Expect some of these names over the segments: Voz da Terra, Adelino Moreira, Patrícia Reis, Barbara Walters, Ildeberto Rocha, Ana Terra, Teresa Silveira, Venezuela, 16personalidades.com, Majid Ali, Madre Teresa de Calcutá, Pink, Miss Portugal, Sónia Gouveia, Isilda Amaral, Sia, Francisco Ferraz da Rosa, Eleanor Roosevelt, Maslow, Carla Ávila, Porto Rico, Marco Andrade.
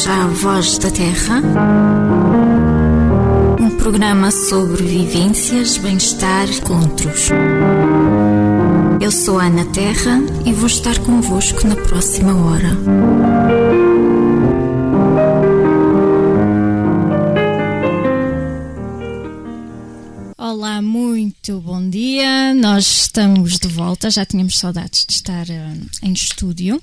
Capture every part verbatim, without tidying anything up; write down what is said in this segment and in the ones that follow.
bem-vindos à Voz da Terra, um programa sobre vivências, bem-estar e encontros. Eu sou a Ana Terra e vou estar convosco na próxima hora. Olá, muito bom dia, nós estamos de volta, já tínhamos saudades de estar uh, em estúdio,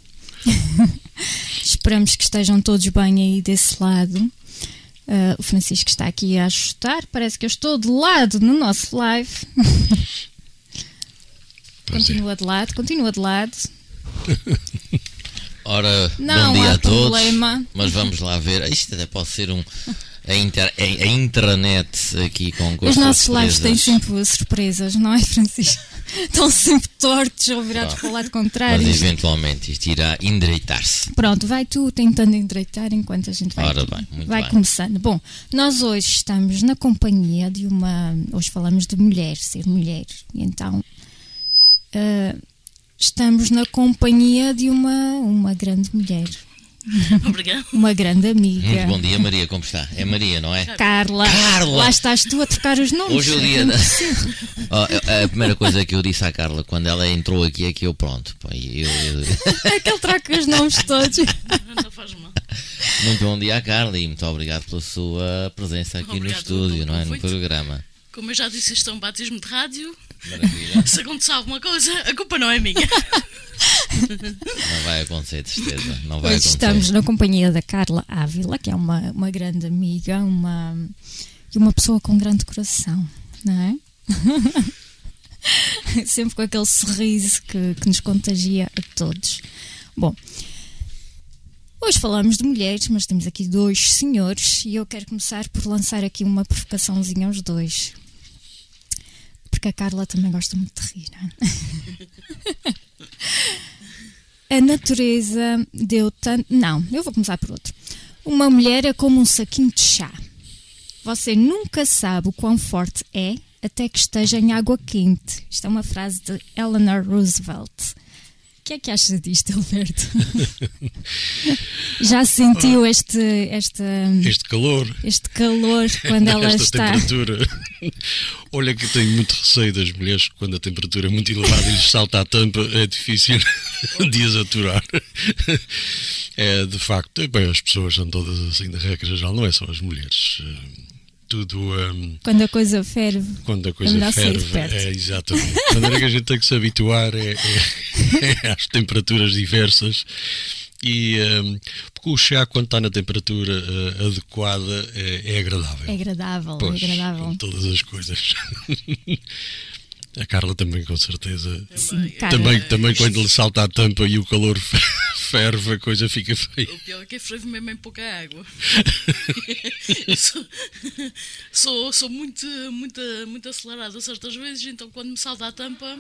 esperamos que estejam todos bem aí desse lado, uh, o Francisco está aqui a ajustar, parece que eu estou de lado no nosso live, continua de lado, continua de lado. Ora, não bom dia a problema. Todos, mas vamos lá ver, isto até pode ser um... A, inter, a, a intranet aqui com gostos. Os nossos lives têm sempre surpresas, não é, Francisco? Estão sempre tortos ou virados para o lado contrário. Mas eventualmente isto irá endireitar-se. Pronto, vai tu tentando endireitar enquanto a gente vai, Ora bem, muito vai bem. começando. Bom, nós hoje estamos na companhia de uma... Hoje falamos de mulher, ser mulher. E então uh, estamos na companhia de uma, uma grande mulher. Obrigado. Uma grande amiga. Muito bom dia, Maria, como está? É Maria, não é? Carla, Carla. Lá estás tu a trocar os nomes. Hoje o dia da... oh, a primeira coisa que eu disse à Carla quando ela entrou aqui é que eu pronto pô, eu, eu... é que ele troca os nomes todos. Não faz mal. Muito bom dia à Carla e muito obrigado pela sua presença aqui obrigado, no estúdio, não é? No programa. Como eu já disse, este é um batismo de rádio. Maravilha. Se acontecer alguma coisa, a culpa não é minha. Não vai acontecer, de certeza. Não vai acontecer. Estamos na companhia da Carla Ávila, que é uma, uma grande amiga, uma, e uma pessoa com um grande coração, não é? Sempre com aquele sorriso que, que nos contagia a todos. Bom, hoje falamos de mulheres, mas temos aqui dois senhores e eu quero começar por lançar aqui uma provocaçãozinha aos dois. Porque a Carla também gosta muito de rir, não é? A natureza deu tanto... Não, eu vou começar por outro. Uma mulher é como um saquinho de chá. Você nunca sabe o quão forte é até que esteja em água quente. Isto é uma frase de Eleanor Roosevelt. O que é que achas disto, Alberto? Já sentiu este... Este, este calor. Este calor quando ela Esta está... Esta temperatura. Olha que eu tenho muito receio das mulheres quando a temperatura é muito elevada e lhes salta a tampa, é difícil de as aturar. É, de facto, bem, as pessoas são todas assim, da regra geral, não é só as mulheres. Tudo... Um, quando a coisa ferve. Quando a coisa é ferve, é, exatamente. A maneira que a gente tem que se habituar é, é, é às temperaturas diversas. E um, porque o chá, quando está na temperatura uh, adequada, é, é agradável. É agradável, pois, é agradável. Como todas as coisas. A Carla também, com certeza. Sim, também, cara, também quando lhe salta a tampa e o calor ferve, a coisa fica feia. O pior é que é ferve mesmo em pouca água. sou, sou, sou muito, muito, muito acelerada certas vezes, então quando me salta a tampa...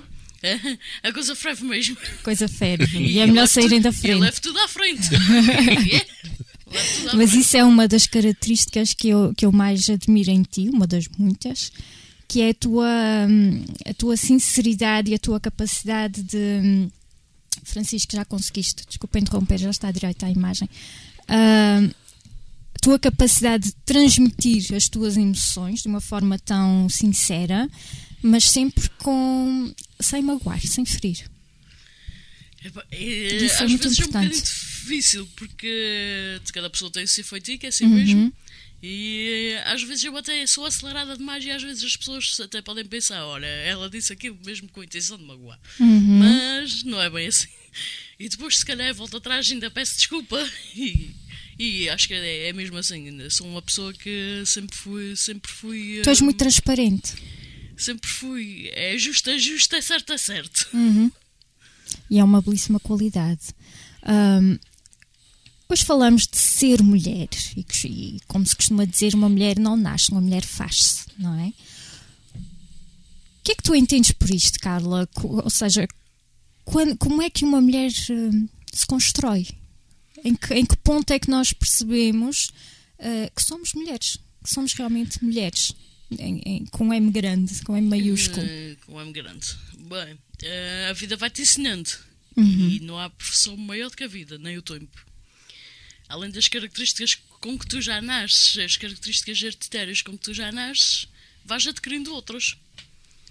A coisa ferve mesmo. Coisa ferve. E, e é melhor saírem da frente. Eu levo tudo à frente. Mas isso é uma das características que eu, que eu mais admiro em ti, uma das muitas, que é a tua, a tua sinceridade e a tua capacidade de... Francisco, já conseguiste, desculpa interromper, já está direito à imagem. Uh, a tua capacidade de transmitir as tuas emoções de uma forma tão sincera, mas sempre com... sem magoar, sem ferir. É, é, Isso é às muito vezes importante. É um bocadinho difícil, porque cada pessoa tem o seu feitiço, é assim uhum. mesmo. E às vezes eu até sou acelerada demais e às vezes as pessoas até podem pensar, olha, ela disse aquilo mesmo com a intenção de magoar. Uhum. Mas não é bem assim. E depois, se calhar, volto atrás e ainda peço desculpa. E, e acho que é, é mesmo assim. Sou uma pessoa que sempre fui... Sempre fui tu és um, muito transparente. Sempre fui, é justo, é justo, é certo, é certo. Uhum. E é uma belíssima qualidade. Um, hoje falamos de ser mulher e, e, como se costuma dizer, uma mulher não nasce, uma mulher faz-se, não é? O que é que tu entendes por isto, Carla? Ou seja, quando, como é que uma mulher uh, se constrói? Em que, em que ponto é que nós percebemos uh, que somos mulheres, que somos realmente mulheres? Em, em, com M grande, com M maiúsculo. Uh, com M grande. Bem, uh, a vida vai-te ensinando. Uhum. E não há profissão maior do que a vida, nem o tempo. além das características com que tu já nasces, as características hereditárias com que tu já nasces, vais adquirindo outras.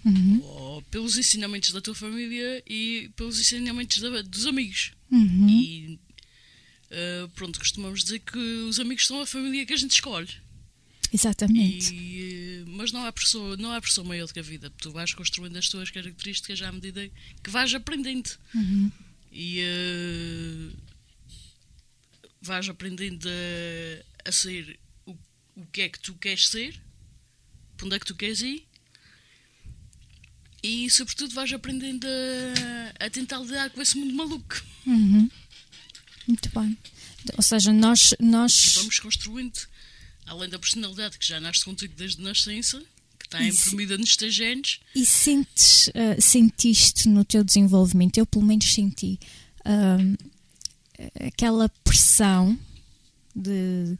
Uhum. Ou pelos ensinamentos da tua família e pelos ensinamentos da, dos amigos. Uhum. E uh, pronto, costumamos dizer que os amigos são a família que a gente escolhe. Exatamente. E, uh, mas não há pessoa, não há pessoa maior do que a vida. Tu vais construindo as tuas características à medida que vais aprendendo. Uhum. E uh, vais aprendendo a, a ser o, o que é que tu queres ser, para onde é que tu queres ir. E, sobretudo, vais aprendendo a, a tentar lidar com esse mundo maluco. Uhum. Muito bem. Ou seja, nós, nós... vamos construindo, além da personalidade que já nasce contigo desde a nascença, que está imprimida nos teus genes. E sentes, uh, sentiste no teu desenvolvimento, eu pelo menos senti, uh, aquela pressão de...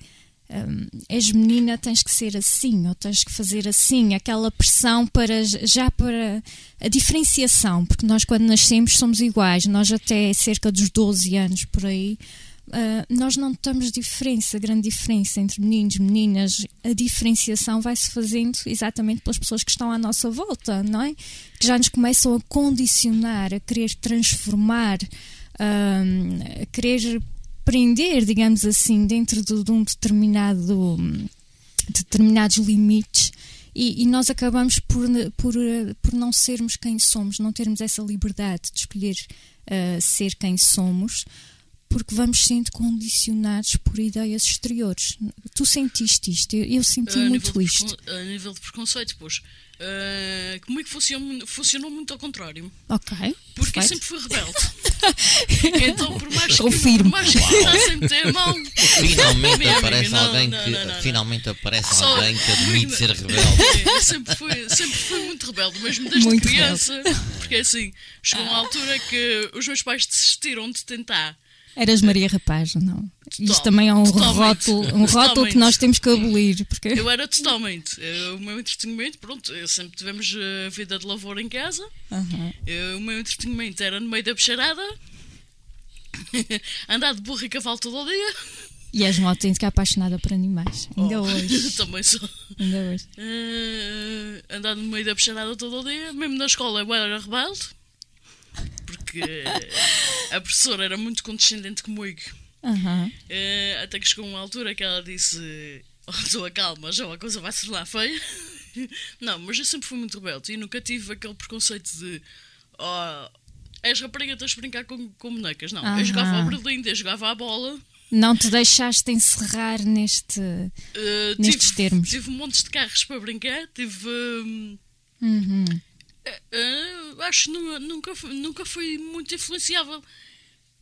Um, és menina, tens que ser assim ou tens que fazer assim, aquela pressão para, já para a diferenciação, porque nós quando nascemos somos iguais, nós até cerca dos doze anos por aí, uh, nós não notamos diferença, grande diferença entre meninos e meninas. A diferenciação vai-se fazendo exatamente pelas pessoas que estão à nossa volta, não é? Que já nos começam a condicionar, a querer transformar, um, a querer aprender, digamos assim, dentro de, de um determinado, determinados limites, e, e nós acabamos por, por, por não sermos quem somos, não termos essa liberdade de escolher uh, ser quem somos, porque vamos sendo condicionados por ideias exteriores. Tu sentiste isto? Eu, eu senti uh, muito isto. A nível de preconceito, pois, uh, comigo funcionou, funcionou muito ao contrário. Ok. Porque eu sempre fui rebelde. Então, por mais que passassem a ter mão. Finalmente minha aparece amiga, alguém não, que não, não, não, finalmente não. aparece Só alguém que admite ser rebelde. Eu sempre fui, sempre fui muito rebelde, mesmo desde muito criança. Rebelde. Porque assim, chegou uma altura que os meus pais desistiram de tentar. Eras Maria Rapaz, não? Total, isto também é um rótulo, um rótulo que nós temos que abolir. Porque... eu era totalmente. O meu entretenimento, pronto, eu sempre tivemos a vida de lavoura em casa. Uhum. O meu entretenimento era no meio da bicharada, andar de burro e cavalo todo o dia. E és uma autêntica apaixonada por animais. Ainda oh, hoje. Também sou. Ainda hoje. Uh, andar no meio da bicharada todo o dia, mesmo na escola eu era rebelde. Porque a professora era muito condescendente comigo. Uhum. Uh, até que chegou uma altura que ela disse: oh, Zoa, calma, já a coisa vai ser lá feia. Não, mas eu sempre fui muito rebelde e nunca tive aquele preconceito de: oh, és rapariga, estás a brincar com, com bonecas. Não, uhum. eu jogava ao berlinde, eu jogava à bola. Não te deixaste encerrar neste, uh, nestes tive, termos. Tive montes de carros para brincar, tive. Um... Uhum. Uh, acho que nunca, nunca fui muito influenciável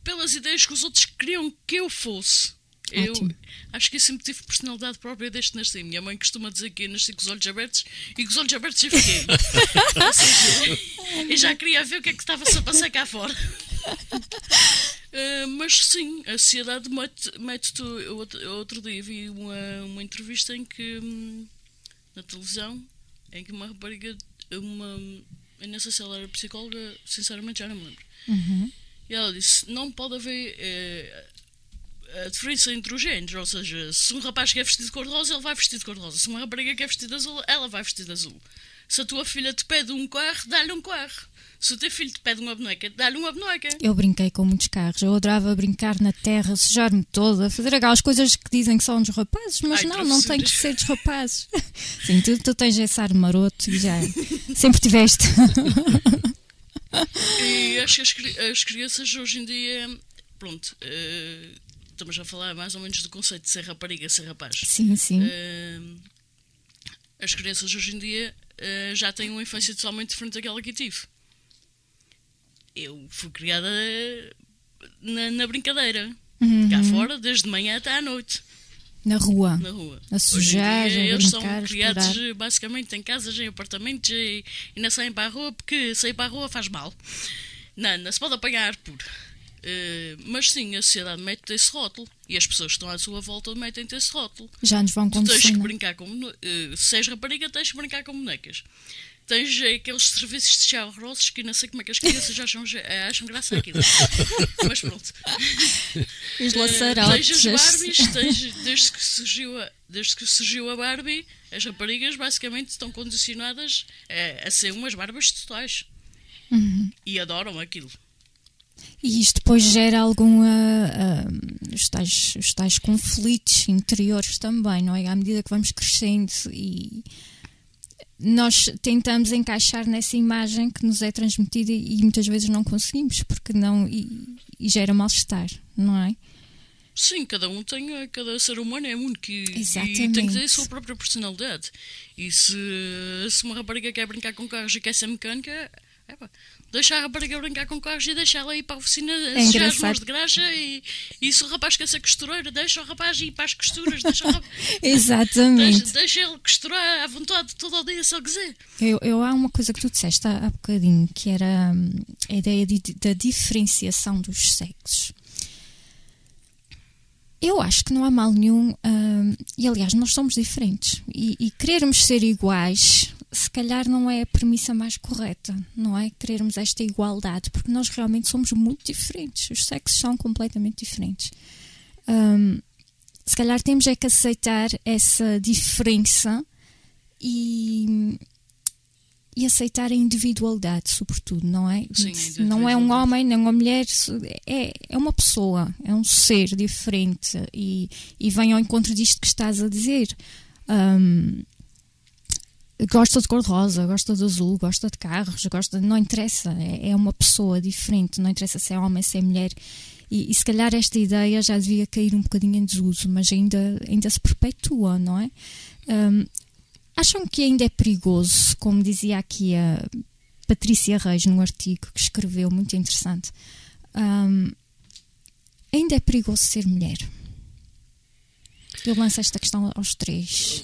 pelas ideias que os outros queriam que eu fosse. Eu, acho que eu sempre tive personalidade própria desde que nasci. Minha mãe costuma dizer que eu nasci com os olhos abertos e com os olhos abertos eu fiquei. Ou seja, eu já queria ver o que é que estava-se a passar cá fora. Uh, mas sim, a sociedade mete-te. Outro, outro dia vi uma, uma entrevista em que, na televisão, em que uma rapariga. Uma, eu não sei se ela era psicóloga, sinceramente já não me lembro. Uhum. E ela disse: não pode haver eh, a diferença entre os géneros. Ou seja, se um rapaz quer vestir de cor-de-rosa, ele vai vestir de cor-de-rosa. Se uma rapariga quer vestir de azul, ela vai vestir de azul. Se a tua filha te pede um carro, dá-lhe um carro. Se o teu filho te pede uma boneca, dá-lhe uma boneca. Eu brinquei com muitos carros. Eu adorava brincar na terra, sujar-me toda, fazer aquelas coisas que dizem que são dos rapazes, mas Ai, não, não tem que ser dos rapazes. Sim, tu, tu tens esse ar maroto e já sempre tiveste. E acho que as, as crianças hoje em dia, pronto, uh, estamos a falar mais ou menos do conceito de ser rapariga, ser rapaz. Sim, sim. Uh, as crianças hoje em dia uh, já têm uma infância totalmente diferente daquela que eu tive. Eu fui criada na, na brincadeira, uhum. cá fora, desde de manhã até à noite. Na rua? Na rua. A sujar, hoje em dia, a brincar, eles são criados explorar. Basicamente em casas, em apartamentos e, e não saem para a rua porque sair para a rua faz mal. Não, não se pode apanhar por. Uh, mas sim, a sociedade mete esse rótulo e as pessoas que estão à sua volta metem-te esse rótulo. Já nos vão condicionar. Tu tens que brincar com. Uh, se és rapariga, tens que brincar com bonecas. tens aqueles serviços de chá horrorosos que não sei como é que as crianças acham, acham graça aquilo. Mas pronto. Os laçarotes. Tens as Barbies, tens, desde, que surgiu a, desde que surgiu a Barbie, as raparigas basicamente estão condicionadas a, a ser umas Barbies totais. Uhum. E adoram aquilo. E isto depois gera algum uh, uh, os, tais, os tais conflitos interiores também, não é? À medida que vamos crescendo e nós tentamos encaixar nessa imagem que nos é transmitida e muitas vezes não conseguimos, porque não, e, e gera mal-estar, não é? Sim, cada um tem, cada ser humano é único e, e tem que ter a sua própria personalidade. E se, se uma rapariga quer brincar com carros e quer ser mecânica, epa, deixar a rapariga brincar com carros e deixá-la ir para a oficina a sujar as mãos de graxa e, e se o rapaz quer ser costureiro, deixa o rapaz ir para as costuras, deixa o rapaz... Exatamente. Deixa, deixa ele costurar à vontade todo o dia se ele quiser. Eu, eu, há uma coisa que tu disseste há, há bocadinho, que era a ideia de, da diferenciação dos sexos. Eu acho que não há mal nenhum, hum, e aliás nós somos diferentes e, e querermos ser iguais se calhar não é a premissa mais correta, não é? Querermos esta igualdade, porque nós realmente somos muito diferentes, os sexos são completamente diferentes. Hum, se calhar temos é que aceitar essa diferença e, e aceitar a individualidade, sobretudo, não é? Sim, não é um homem, nem uma mulher, é, é uma pessoa, é um ser diferente e, e vem ao encontro disto que estás a dizer. Hum, Gosta de cor-de-rosa, gosta de azul, gosta de carros, gosta de... não interessa, é uma pessoa diferente, não interessa se é homem, se é mulher. E, e se calhar esta ideia já devia cair um bocadinho em desuso, mas ainda, ainda se perpetua, não é? Um, acham que ainda é perigoso, como dizia aqui a Patrícia Reis num artigo que escreveu, muito interessante, um, ainda é perigoso ser mulher? Eu lanço esta questão aos três.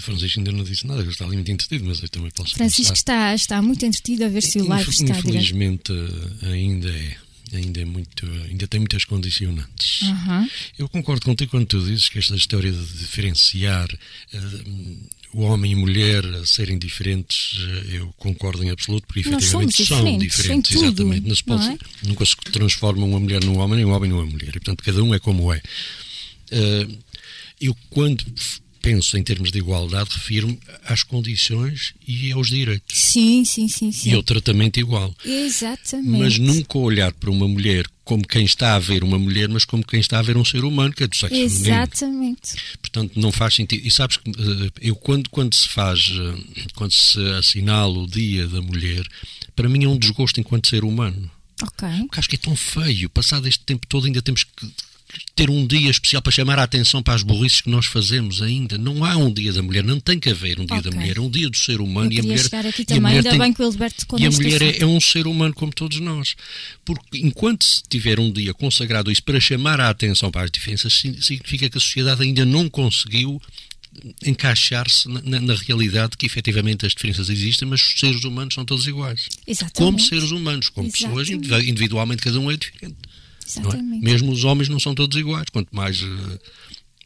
Francisco ainda não disse nada, eu estava muito entretido, mas eu também posso Francisco está, está muito entretido a ver se o live está direto. Infelizmente ainda é, ainda, é muito, ainda tem muitas condicionantes. Uhum. Eu concordo contigo quando tu dizes que esta história de diferenciar uh, o homem e mulher a serem diferentes, eu concordo em absoluto, porque efetivamente são diferentes, exatamente. Não se pode, não é? Nunca se transforma uma mulher num homem, nem um homem numa mulher, e portanto cada um é como é. Uh, Eu, quando penso em termos de igualdade, refiro-me às condições e aos direitos. Sim, sim, sim, sim. E ao tratamento igual. Exatamente. Mas nunca olhar para uma mulher como quem está a ver uma mulher, mas como quem está a ver um ser humano, que é do sexo feminino. Exatamente. Portanto, não faz sentido. E sabes que eu, quando, quando se faz, quando se assinala o Dia da Mulher, para mim é um desgosto enquanto ser humano. Ok. Porque acho que é tão feio. Passado este tempo todo ainda temos que... ter um dia especial para chamar a atenção para as burrices que nós fazemos ainda. Não há um dia da mulher, não tem que haver um dia okay. da mulher, é um dia do ser humano. Eu e a mulher, aqui e a mulher, tem, bem que o Ildeberto e a mulher é, é um ser humano como todos nós. Porque enquanto se tiver um dia consagrado isso para chamar a atenção para as diferenças, significa que a sociedade ainda não conseguiu encaixar-se na, na, na realidade que efetivamente as diferenças existem, mas os seres humanos são todos iguais. Exatamente. Como seres humanos, como Exatamente. pessoas, individualmente cada um é diferente. Exatamente. É? Mesmo os homens não são todos iguais, quanto mais... Uh...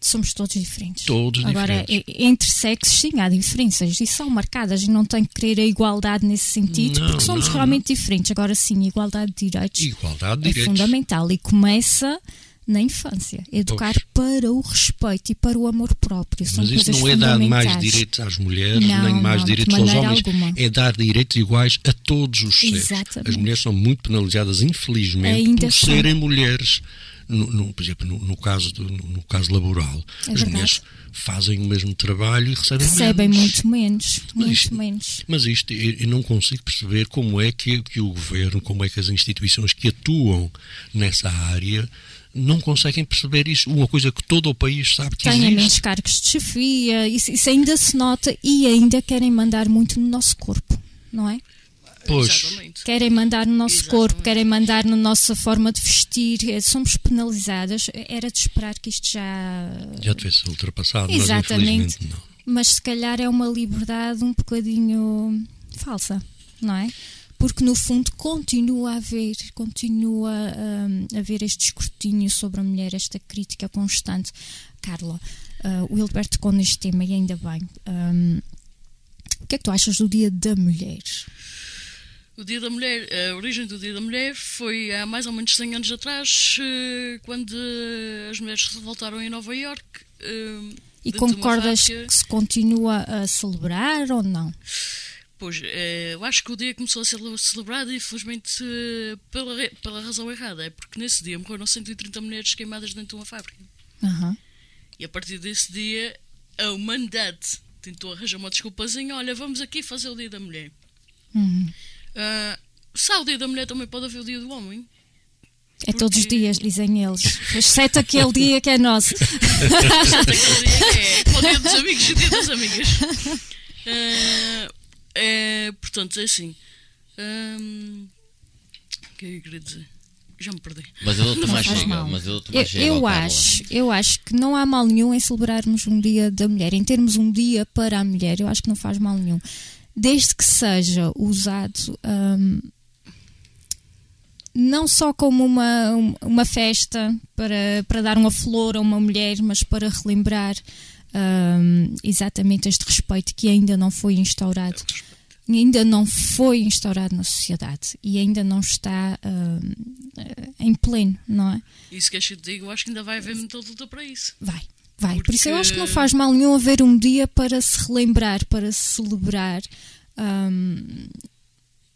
Somos todos diferentes. Todos Agora, diferentes. Entre sexos, sim, há diferenças e são marcadas e não tem que querer a igualdade nesse sentido, não, porque somos não, realmente não. diferentes. Agora sim, igualdade de direitos igualdade de é direitos. Fundamental e começa na infância. Educar pois. Para o respeito e para o amor próprio. São Mas isso não é dar mais direitos às mulheres, não, nem mais não, direitos aos homens. Alguma. É dar direitos iguais a todos os seres. Exatamente. As mulheres são muito penalizadas, infelizmente, Ainda por são. serem mulheres. No, no, por exemplo, no, no, caso do, no, no caso laboral, é as mulheres fazem o mesmo trabalho e recebem, recebem menos. muito menos. Muito mas, menos. Mas isto, eu não consigo perceber como é que, que o governo, como é que as instituições que atuam nessa área não conseguem perceber isso, uma coisa que todo o país sabe que Tem existe. Tem menos cargos de chefia, isso, isso ainda se nota e ainda querem mandar muito no nosso corpo, não é? Pois. Exatamente. Querem mandar no nosso Exatamente. corpo, querem mandar na nossa forma de vestir, somos penalizadas, era de esperar que isto já... Já tivesse ultrapassado, Exatamente. mas infelizmente não. Mas se calhar é uma liberdade um bocadinho falsa, não é? Porque no fundo continua a haver, continua um, a haver este escrutínio sobre a mulher, esta crítica constante. Carla, uh, o Ildeberto com este tema, e ainda bem, um, O que é que tu achas do Dia da Mulher? O Dia da Mulher, a origem do Dia da Mulher foi há mais ou menos cem anos atrás, quando as mulheres se revoltaram em Nova Iorque. E concordas que se continua a celebrar ou não? Pois, eu acho que o dia começou a ser celebrado, infelizmente, pela, pela razão errada. É porque nesse dia morreram cento e trinta mulheres queimadas dentro de uma fábrica. Uhum. E a partir desse dia, a humanidade tentou arranjar uma desculpazinha. Olha, vamos aqui fazer o Dia da Mulher. Uhum. Uh, se há o Dia da Mulher, também pode haver o Dia do Homem. É porque... todos os dias, dizem eles, exceto aquele dia que é nosso. Exceto aquele dia que é, é o Dia dos Amigos e o Dia das Amigas. Uh, é, portanto, é assim. Um, o que é que eu queria dizer? Já me perdi. Mas eu estou mais chega. Mas eu, eu, chega eu, acho, eu acho que não há mal nenhum em celebrarmos um Dia da Mulher. Em termos um dia para a mulher, eu acho que não faz mal nenhum. Desde que seja usado... Um, não só como uma, uma festa para, para dar uma flor a uma mulher, mas para relembrar um, exatamente este respeito que ainda não foi instaurado, ainda não foi instaurado na sociedade e ainda não está um, em pleno, não é? Isso que eu te digo, eu acho que ainda vai haver muita luta para isso. Vai, vai. Porque... por isso eu acho que não faz mal nenhum haver um dia para se relembrar, para se celebrar. Um,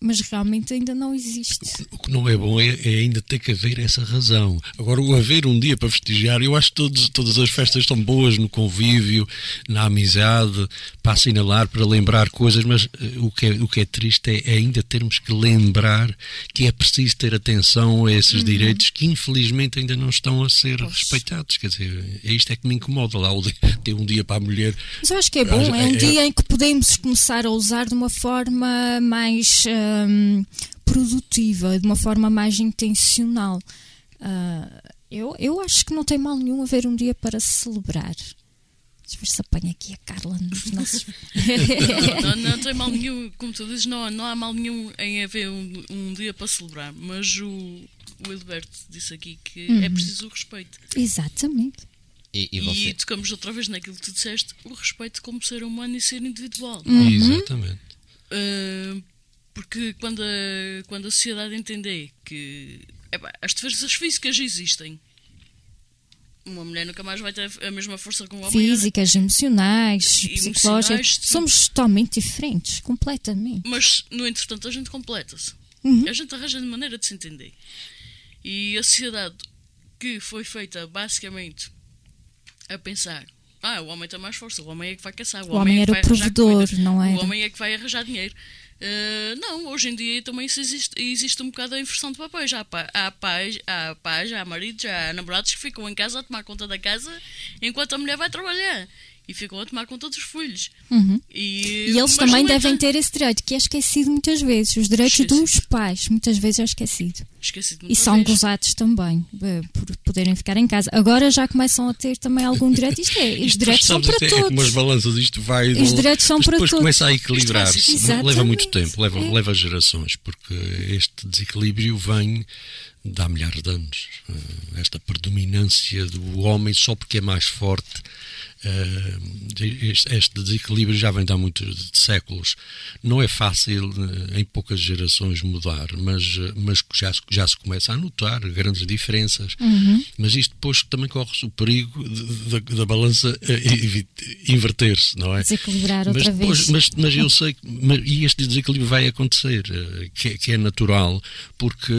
Mas realmente ainda não existe. O que não é bom é, é ainda ter que haver essa razão. Agora, o haver um dia para festejar, eu acho que todos, todas as festas estão boas no convívio, na amizade, para assinalar, para lembrar coisas, mas uh, o, que é, o que é triste é ainda termos que lembrar que é preciso ter atenção a esses uhum. direitos que infelizmente ainda não estão a ser Poxa. respeitados. Quer dizer, é isto é que me incomoda lá, ter um dia para a mulher. Mas eu acho que é bom, é um é, dia é... em que podemos começar a usar de uma forma mais... Uh, Um, produtiva, de uma forma mais intencional. Uh, eu, eu acho que não tem mal nenhum haver um dia para celebrar. Deixa eu ver se apanha aqui a Carla nos nossos... não, não, não tem mal nenhum, como tu dizes, não, não há mal nenhum em haver um, um dia para celebrar, mas o, o Ildeberto disse aqui que uhum. é preciso o respeito. Exatamente. E, e, você... e tocamos outra vez naquilo que tu disseste, o respeito como ser humano e ser individual. Uhum. Exatamente. Uh, Porque quando a, quando a sociedade entender que epá, as defesas físicas existem, uma mulher nunca mais vai ter a mesma força que um homem. Físicas, emocionais, psicológicas, somos totalmente diferentes, completamente. Mas, no entretanto, a gente completa-se. Uhum. A gente arranja de maneira de se entender. E a sociedade que foi feita basicamente a pensar... Ah, o homem tem mais força, o homem é que vai caçar, o, o homem, homem é que vai provedor, comida, não é? O homem é que vai arranjar dinheiro. Uh, não, hoje em dia também existe, existe um bocado a inversão de papéis. Há, pa, há pais, há pais, há maridos, há namorados que ficam em casa a tomar conta da casa enquanto a mulher vai trabalhar e ficam a tomar conta dos filhos. Uhum. E, e eles também devem ter esse direito que é esquecido muitas vezes. Os direitos esquecido. dos pais muitas vezes é esquecido. esquecido e são vez. gozados também por poderem ficar em casa. Agora já começam a ter também algum direito. Isto é, os direitos são para todos. É como as balanças, isto vai... Os direitos são para todos. Depois começa a equilibrar-se. Leva muito tempo, leva, é. leva gerações, porque este desequilíbrio vem de há milhares de anos. Esta predominância do homem só porque é mais forte. Este desequilíbrio já vem de há muitos séculos. Não é fácil em poucas gerações mudar, mas, mas já, já se começa a notar grandes diferenças. Uhum. Mas isto depois também corre-se o perigo da balança inverter-se, não é? Desequilibrar outra mas depois, vez. Mas, mas eu sei, mas, e este desequilíbrio vai acontecer, que, que é natural, porque...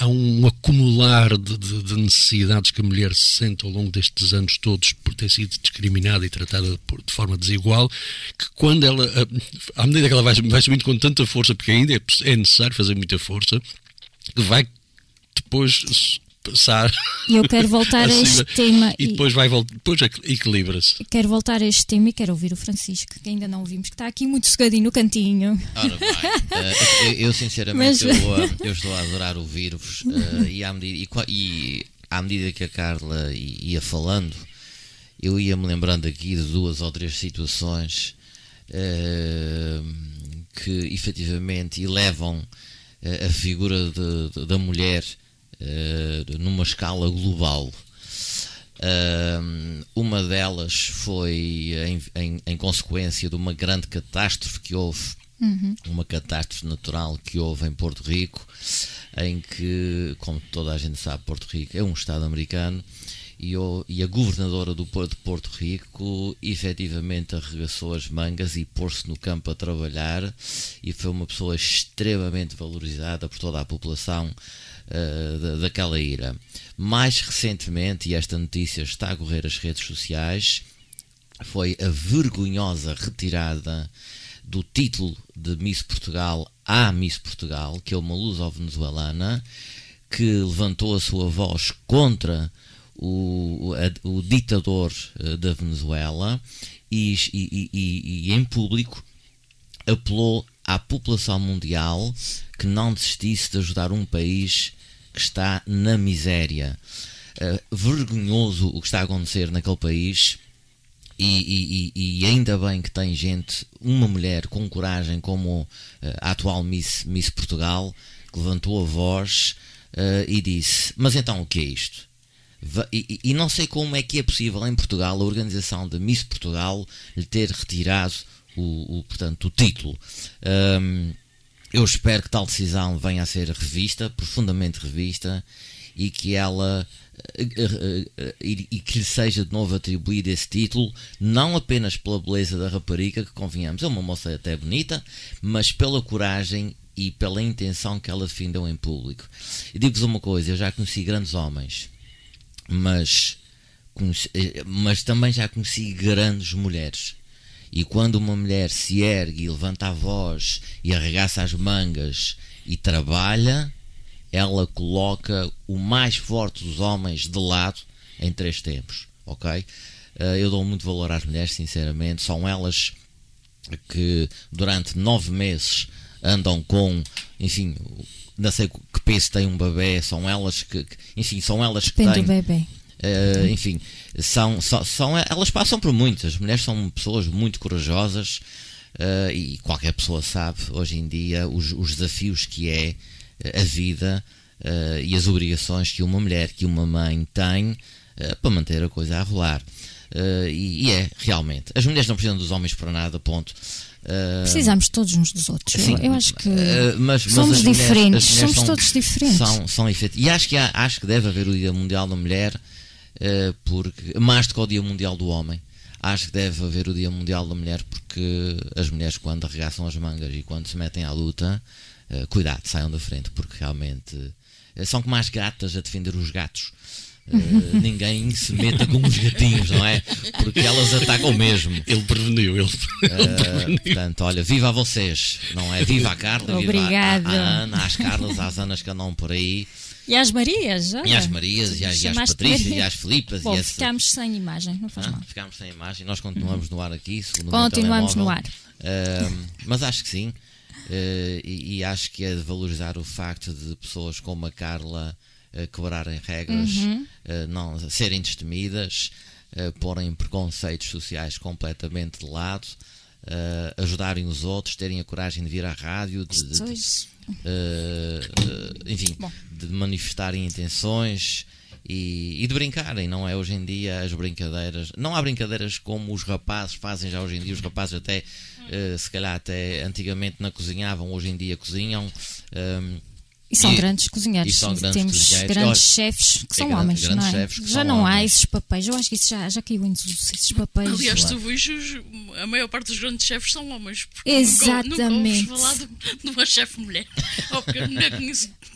há um acumular de, de, de necessidades que a mulher se sente ao longo destes anos todos por ter sido discriminada e tratada por, de forma desigual, que quando ela, à medida que ela vai, vai subindo com tanta força, porque ainda é, é necessário fazer muita força, que vai depois... passar. E eu quero voltar acima, a este tema. E, e depois, vai, depois equilibra-se. Quero voltar a este tema e quero ouvir o Francisco, que ainda não ouvimos, que está aqui muito cegadinho no cantinho. Ora bem, eu sinceramente Mas... eu, eu estou a adorar ouvir-vos e à medida, e, e, à medida que a Carla ia falando, eu ia-me lembrando aqui de duas ou três situações que efetivamente elevam a figura de, de, da mulher Uh, numa escala global. Uh, uma delas foi em, em, em consequência de uma grande catástrofe que houve, uhum. uma catástrofe natural que houve em Porto Rico, em que, como toda a gente sabe, Porto Rico é um estado americano, e, eu, e a governadora do, de Porto Rico efetivamente arregaçou as mangas e pôs-se no campo a trabalhar, e foi uma pessoa extremamente valorizada por toda a população uh, da, daquela ilha. Mais recentemente, e esta notícia está a correr as redes sociais, foi a vergonhosa retirada do título de Miss Portugal à Miss Portugal, que é uma luso-venezuelana, que levantou a sua voz contra o, o, o ditador da Venezuela e, e, e, e em público apelou à população mundial que não desistisse de ajudar um país que está na miséria. Uh, vergonhoso o que está a acontecer naquele país, e, e, e ainda bem que tem gente, uma mulher com coragem como uh, a atual Miss, Miss Portugal, que levantou a voz uh, e disse: mas então o que é isto? E, e, e não sei como é que é possível em Portugal a organização da Miss Portugal lhe ter retirado o, o, portanto, o título. Um, Eu espero que tal decisão venha a ser revista, profundamente revista, e que ela e que lhe seja de novo atribuído esse título, não apenas pela beleza da rapariga, que convenhamos, é uma moça até bonita, mas pela coragem e pela intenção que ela defendeu em público. E digo-vos uma coisa, eu já conheci grandes homens, mas, conheci, mas também já conheci grandes mulheres. E quando uma mulher se ergue e levanta a voz e arregaça as mangas e trabalha, ela coloca o mais forte dos homens de lado em três tempos, ok? Eu dou muito valor às mulheres, sinceramente. São elas que durante nove meses andam com, enfim, não sei que peso tem um bebê, são elas que, enfim, são elas que têm... Depende do bebê. Uh, enfim, são, são, são, elas passam por muitas. As mulheres são pessoas muito corajosas, uh, e qualquer pessoa sabe hoje em dia os, os desafios que é a vida uh, e as obrigações que uma mulher, que uma mãe tem uh, para manter a coisa a rolar. Uh, e, e é, realmente. As mulheres não precisam dos homens para nada, ponto. Uh, Precisamos todos uns dos outros. Sim, eu, eu acho que uh, mas, mas somos mulheres, diferentes, somos são, todos diferentes. São, são efetivos. E acho que, há, acho que deve haver o Dia Mundial da Mulher. Porque, mais do que o Dia Mundial do Homem, acho que deve haver o Dia Mundial da Mulher, porque as mulheres, quando arregaçam as mangas e quando se metem à luta, uh, cuidado, saiam da frente, porque realmente uh, são como as gatas a defender os gatos. Uh, ninguém se meta com os gatinhos, não é? Porque elas atacam mesmo. Ele preveniu, ele, ele uh, preveniu. Portanto, olha, viva a vocês, não é? Viva a Carla, obrigado. Viva a, a Ana, às Carlas, às Anas que andam por aí. E às Marias, olha. E às Marias, e às, e às Patrícias, e às Filipas. Bom, e essa... ficámos sem imagem, não faz ah, mal. Ficámos sem imagem, nós continuamos uhum. no ar aqui. Continuamos no ar. Uh, mas acho que sim, uh, e, e acho que é de valorizar o facto de pessoas como a Carla uh, quebrarem regras, uhum. uh, não, serem destemidas, uh, porem preconceitos sociais completamente de lado, uh, ajudarem os outros, terem a coragem de vir à rádio, de... de, de Uh, uh, enfim, Bom. de manifestarem intenções e, e de brincarem, não é? Hoje em dia as brincadeiras, não há brincadeiras como os rapazes fazem já hoje em dia. Os rapazes até, uh, se calhar até antigamente não cozinhavam, hoje em dia cozinham. Um, E são e, grandes cozinheiros. São grandes Temos cozinheiros. grandes chefes que é são grande, homens, não é? Já não homens. Há esses papéis. Eu acho que isso já, já caiu em desuso, esses papéis. Aliás, tu vês, a maior parte dos grandes chefes são homens. Exatamente. Nunca ouves falar de, de uma chefe mulher. Ou porque a mulher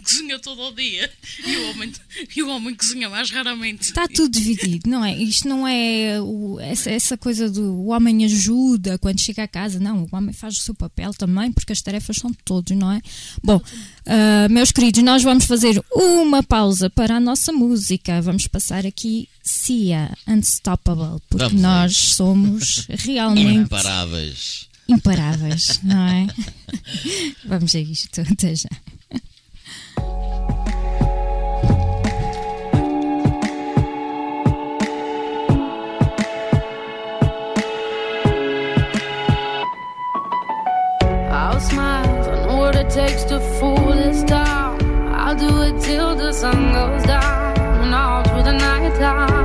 cozinha todo o dia e o homem, e o homem cozinha mais raramente. Está tudo dividido, não é? Isto não é o, essa, essa coisa do o homem ajuda quando chega a casa. Não, o homem faz o seu papel também, porque as tarefas são de todos, não é? Bom, uh, meus queridos, nós vamos fazer uma pausa para a nossa música. Vamos passar aqui Sia, Unstoppable, porque vamos nós ver. Somos realmente imparáveis. Imparáveis, não é? Vamos a isto, até já. I'll smile on what it takes to fool this town. I'll do it till the sun goes down and all through the night time.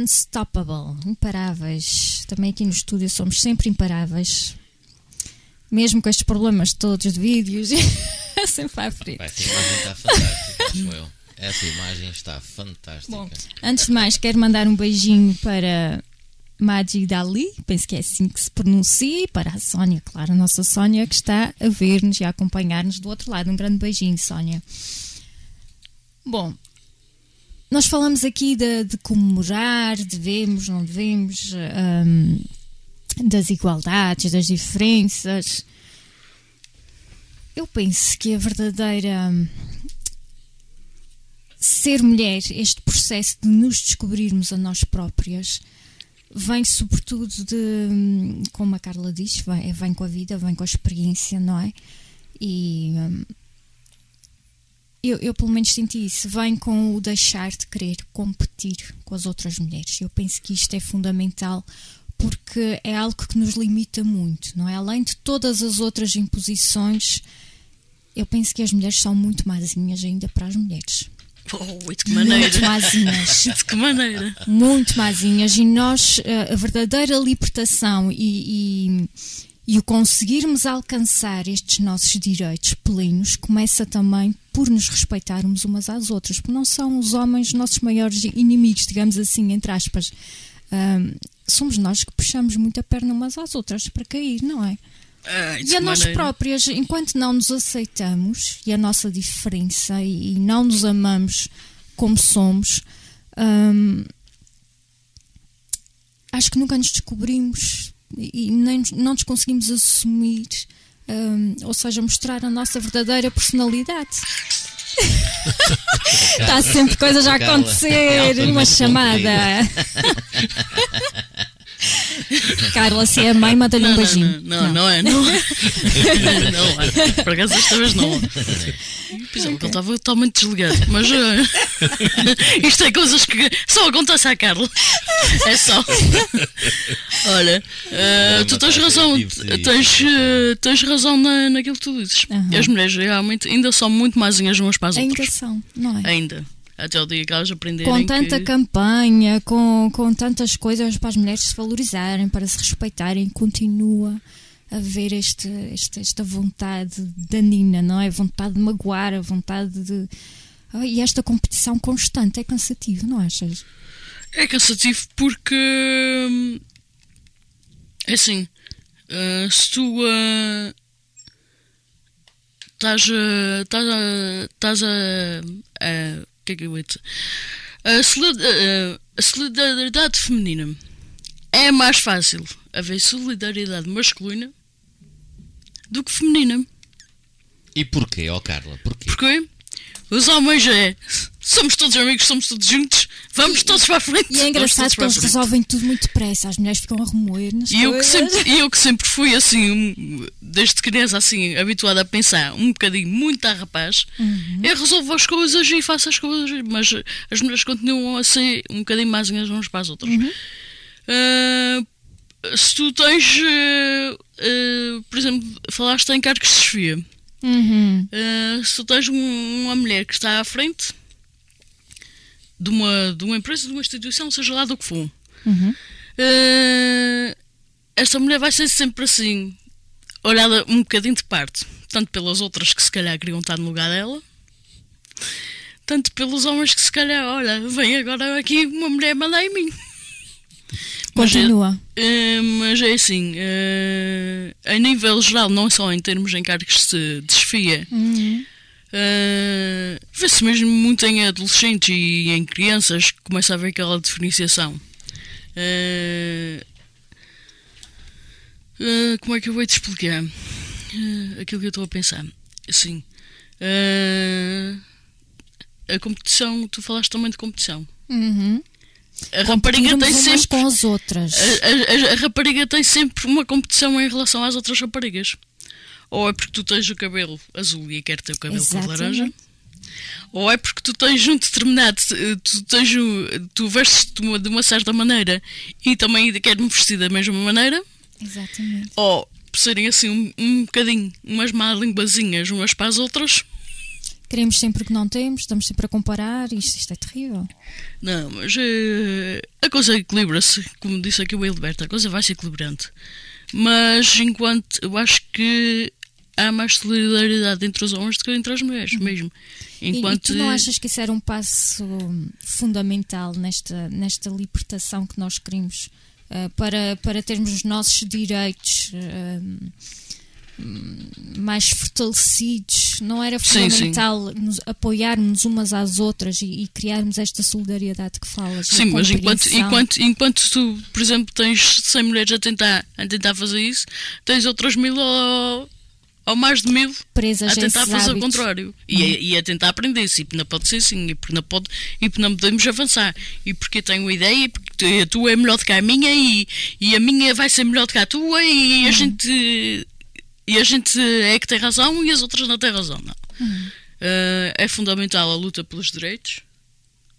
Unstoppable, imparáveis. Também aqui no estúdio somos sempre imparáveis. Mesmo com estes problemas todos de vídeos, é sempre à frente. Essa imagem está fantástica, acho eu. Essa imagem está fantástica. Bom, antes de mais, quero mandar um beijinho para Majid Ali, penso que é assim que se pronuncia, para a Sónia, claro, a nossa Sónia, que está a ver-nos e a acompanhar-nos do outro lado. Um grande beijinho, Sónia. Bom, nós falamos aqui de, de comemorar, devemos, não devemos, um, das igualdades, das diferenças. Eu penso que a verdadeira... Ser mulher, este processo de nos descobrirmos a nós próprias, vem sobretudo de, como a Carla diz, vem, vem com a vida, vem com a experiência, não é? E... Um, Eu, eu pelo menos senti isso, vem com o deixar de querer competir com as outras mulheres. Eu penso que isto é fundamental porque é algo que nos limita muito, não é? Além de todas as outras imposições, eu penso que as mulheres são muito mazinhas ainda para as mulheres. Oh, e de que maneira! Muito mazinhas. De que maneira! Muito mazinhas. E nós, a verdadeira libertação e... e E o conseguirmos alcançar estes nossos direitos plenos começa também por nos respeitarmos umas às outras, porque não são os homens nossos maiores inimigos, digamos assim, entre aspas. Um, somos nós que puxamos muito a perna umas às outras para cair, não é? Ah, e a nós próprias, enquanto não nos aceitamos e a nossa diferença e, e não nos amamos como somos... Um, acho que nunca nos descobrimos... e nem, não nos conseguimos assumir, um, ou seja, mostrar a nossa verdadeira personalidade. Está sempre coisas a acontecer, uma chamada. Carla, se é mãe, mata-lhe um beijinho. Não, não, não é, não. Não, para casa esta vez não. Ele estava totalmente desligado. Mas isto é coisas que só acontece à Carla. É só. Olha, tu tens razão. Tens razão naquilo que tu dizes. As mulheres realmente ainda são muito maisinhas umas para as outras. Ainda são, não é? Ainda. Até o dia que elas aprenderem. Com tanta que... campanha, com, com tantas coisas para as mulheres se valorizarem, para se respeitarem, continua a haver este, este, esta vontade danina, não é? Vontade de magoar, a vontade de. Oh, e esta competição constante é cansativo, não achas? É cansativo porque. É assim. Uh, se tu. Uh... Estás a. Estás a. Estás a. a que é que eu ia dizer? A, solid, a, a solidariedade feminina é mais fácil haver solidariedade masculina do que feminina. E porquê, ó Carla? Porquê? Porquê? Os homens é. Somos todos amigos, somos todos juntos, vamos todos para a frente. E é engraçado que eles resolvem tudo muito depressa, as mulheres ficam a remoer nas e coisas. Eu que sempre, eu que sempre fui assim, um, desde criança assim, habituada a pensar um bocadinho muito a rapaz, uhum. Eu resolvo as coisas e faço as coisas, mas as mulheres continuam a ser um bocadinho mais umas para as outras. Uhum. Uh, se tu tens, uh, uh, por exemplo, falaste em cargos de chefia, uhum. uh, se tu tens um, uma mulher que está à frente... De uma, de uma empresa, de uma instituição, seja lá do que for. Uhum. Uh, esta mulher vai ser sempre assim, olhada um bocadinho de parte, tanto pelas outras que se calhar queriam estar no lugar dela, tanto pelos homens que se calhar, olha, vem agora aqui uma mulher mandar em mim. Continua. Mas é, uh, mas é assim, uh, a nível geral, não só em termos de encargos de chefia. Uhum. Uh, vê-se mesmo muito em adolescentes e em crianças que começa a haver aquela diferenciação. Uh, uh, como é que eu vou te explicar? Uh, aquilo que eu estou a pensar. Assim, uh, a competição, tu falaste também de competição. Uhum. A rapariga tem sempre com as outras. A, a, a rapariga tem sempre uma competição em relação às outras raparigas. Ou é porque tu tens o cabelo azul e quer ter o cabelo com laranja, ou é porque tu tens um determinado, tu, tens um, tu vestes de uma, de uma certa maneira e também quer me vestir da mesma maneira. Exatamente. Ou por serem assim um, um bocadinho, umas má linguazinhas umas para as outras. Queremos sempre o que não temos, estamos sempre a comparar, isto, isto é terrível. Não, mas uh, a coisa equilibra-se, como disse aqui o Ildeberto, a coisa vai se equilibrando. Mas enquanto eu acho que há mais solidariedade entre os homens do que entre as mulheres, mesmo. Enquanto... E, e tu não achas que isso era um passo fundamental nesta, nesta libertação que nós queremos uh, para, para termos os nossos direitos uh, mais fortalecidos? Não era fundamental sim, sim. Nos, apoiarmos umas às outras e, e criarmos esta solidariedade que falas? Sim, mas enquanto, enquanto, enquanto tu, por exemplo, tens cem mulheres a tentar, a tentar fazer isso, tens outras mil... Ou... ou mais de mil, presas a tentar fazer hábitos. O contrário. E, hum. a, e a tentar aprender-se. E porque não pode ser assim. E porque não, pode, e porque não podemos avançar. E porque eu tenho ideia. E porque a tua é melhor do que a minha. E, e a minha vai ser melhor do que a tua. E a, hum. gente, e a gente é que tem razão. E as outras não têm razão. Não. Hum. Uh, é fundamental a luta pelos direitos.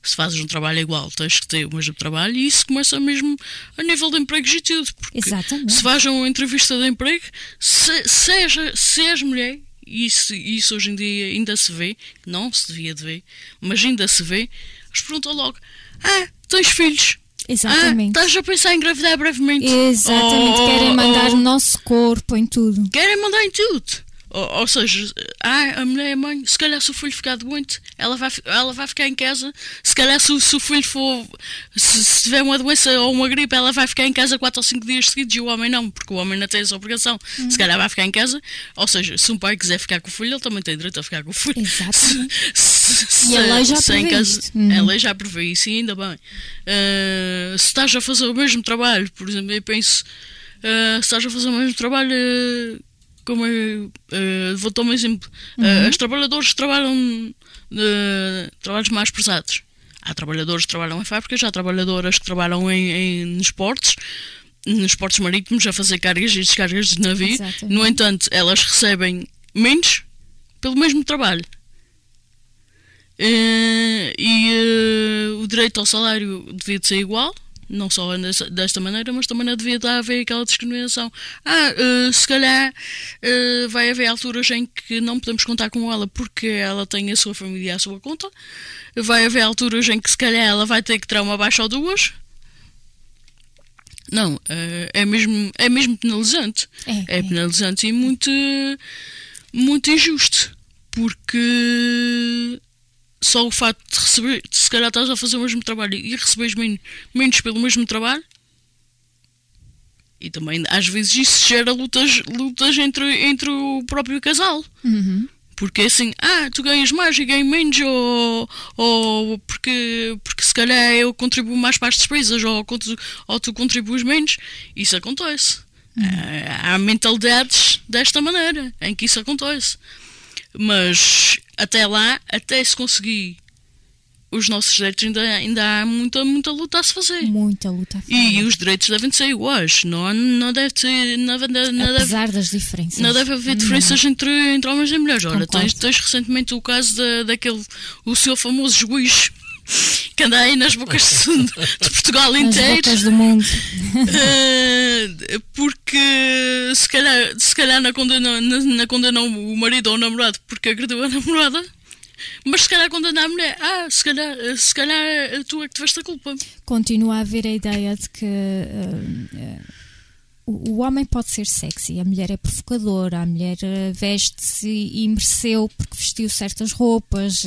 Se fazes um trabalho igual, tens que ter o mesmo trabalho. E isso começa mesmo a nível de empregos e tudo. Porque exatamente. Se vais a uma entrevista de emprego, se, seja, se és mulher, e isso, isso hoje em dia ainda se vê, não se devia de ver, mas ainda se vê, eles perguntam logo: ah, tens filhos? Exatamente. Ah, estás a pensar em engravidar brevemente? Exatamente, oh, querem mandar oh, o nosso corpo em tudo. Querem mandar em tudo. Ou, ou seja, ah, a mulher é mãe, se calhar se o filho ficar doente, ela vai, ela vai ficar em casa. Se calhar se, se o filho for, se, se tiver uma doença ou uma gripe, ela vai ficar em casa quatro ou cinco dias seguidos e o homem não, porque o homem não tem essa obrigação. Uhum. Se calhar vai ficar em casa. Ou seja, se um pai quiser ficar com o filho, ele também tem direito a ficar com o filho. Exatamente. Se, se, e a lei já prevê isso. Uhum. A lei já prevê isso e ainda bem. Uh, se estás a fazer o mesmo trabalho, por exemplo, eu penso, uh, se estás a fazer o mesmo trabalho... Uh, Como eu, uh, vou tomar um exemplo. Uhum. Uh, os trabalhadores trabalham uh, trabalhos mais pesados. Há trabalhadores que trabalham em fábricas, há trabalhadoras que trabalham em, em esportes. nos portos marítimos a fazer cargas e descargas de navio. Exato. No entanto, elas recebem menos pelo mesmo trabalho. Uh, e uh, o direito ao salário devia de ser igual, não só desta maneira, mas também não devia de haver aquela discriminação. Ah, uh, se calhar uh, vai haver alturas em que não podemos contar com ela porque ela tem a sua família à sua conta, vai haver alturas em que se calhar ela vai ter que tirar uma baixa ou duas. Não, uh, é, mesmo, é mesmo penalizante. É, é, é penalizante e muito, muito injusto, porque... Só o facto de receber, se calhar estás a fazer o mesmo trabalho e recebes menos, menos pelo mesmo trabalho. E também às vezes isso gera lutas, lutas entre, entre o próprio casal. Uhum. Porque assim, ah, tu ganhas mais e ganho menos, ou, ou porque, porque se calhar eu contribuo mais para as despesas, ou, ou tu contribuis menos. Isso acontece. Uhum. Há, há mentalidades desta maneira em que isso acontece. Mas até lá, até se conseguir os nossos direitos, ainda, ainda há muita, muita luta a se fazer. Muita luta a fazer. E os direitos devem ser iguais. Não, não deve ter, não, não apesar deve, das diferenças. Não deve haver diferenças entre, entre homens e mulheres. Ora, tens, tens recentemente o caso da, daquele, o seu famoso juiz que anda aí nas bocas de, de Portugal inteiro. Nas bocas do mundo. Uh, porque se calhar, se calhar não condena, não condena o marido ou o namorado porque agredou a namorada, mas se calhar condena a mulher. Ah, se calhar, se calhar tu é que tiveste a culpa. Continua a haver a ideia de que uh, uh, o homem pode ser sexy, a mulher é provocadora, a mulher veste-se e mereceu porque vestiu certas roupas.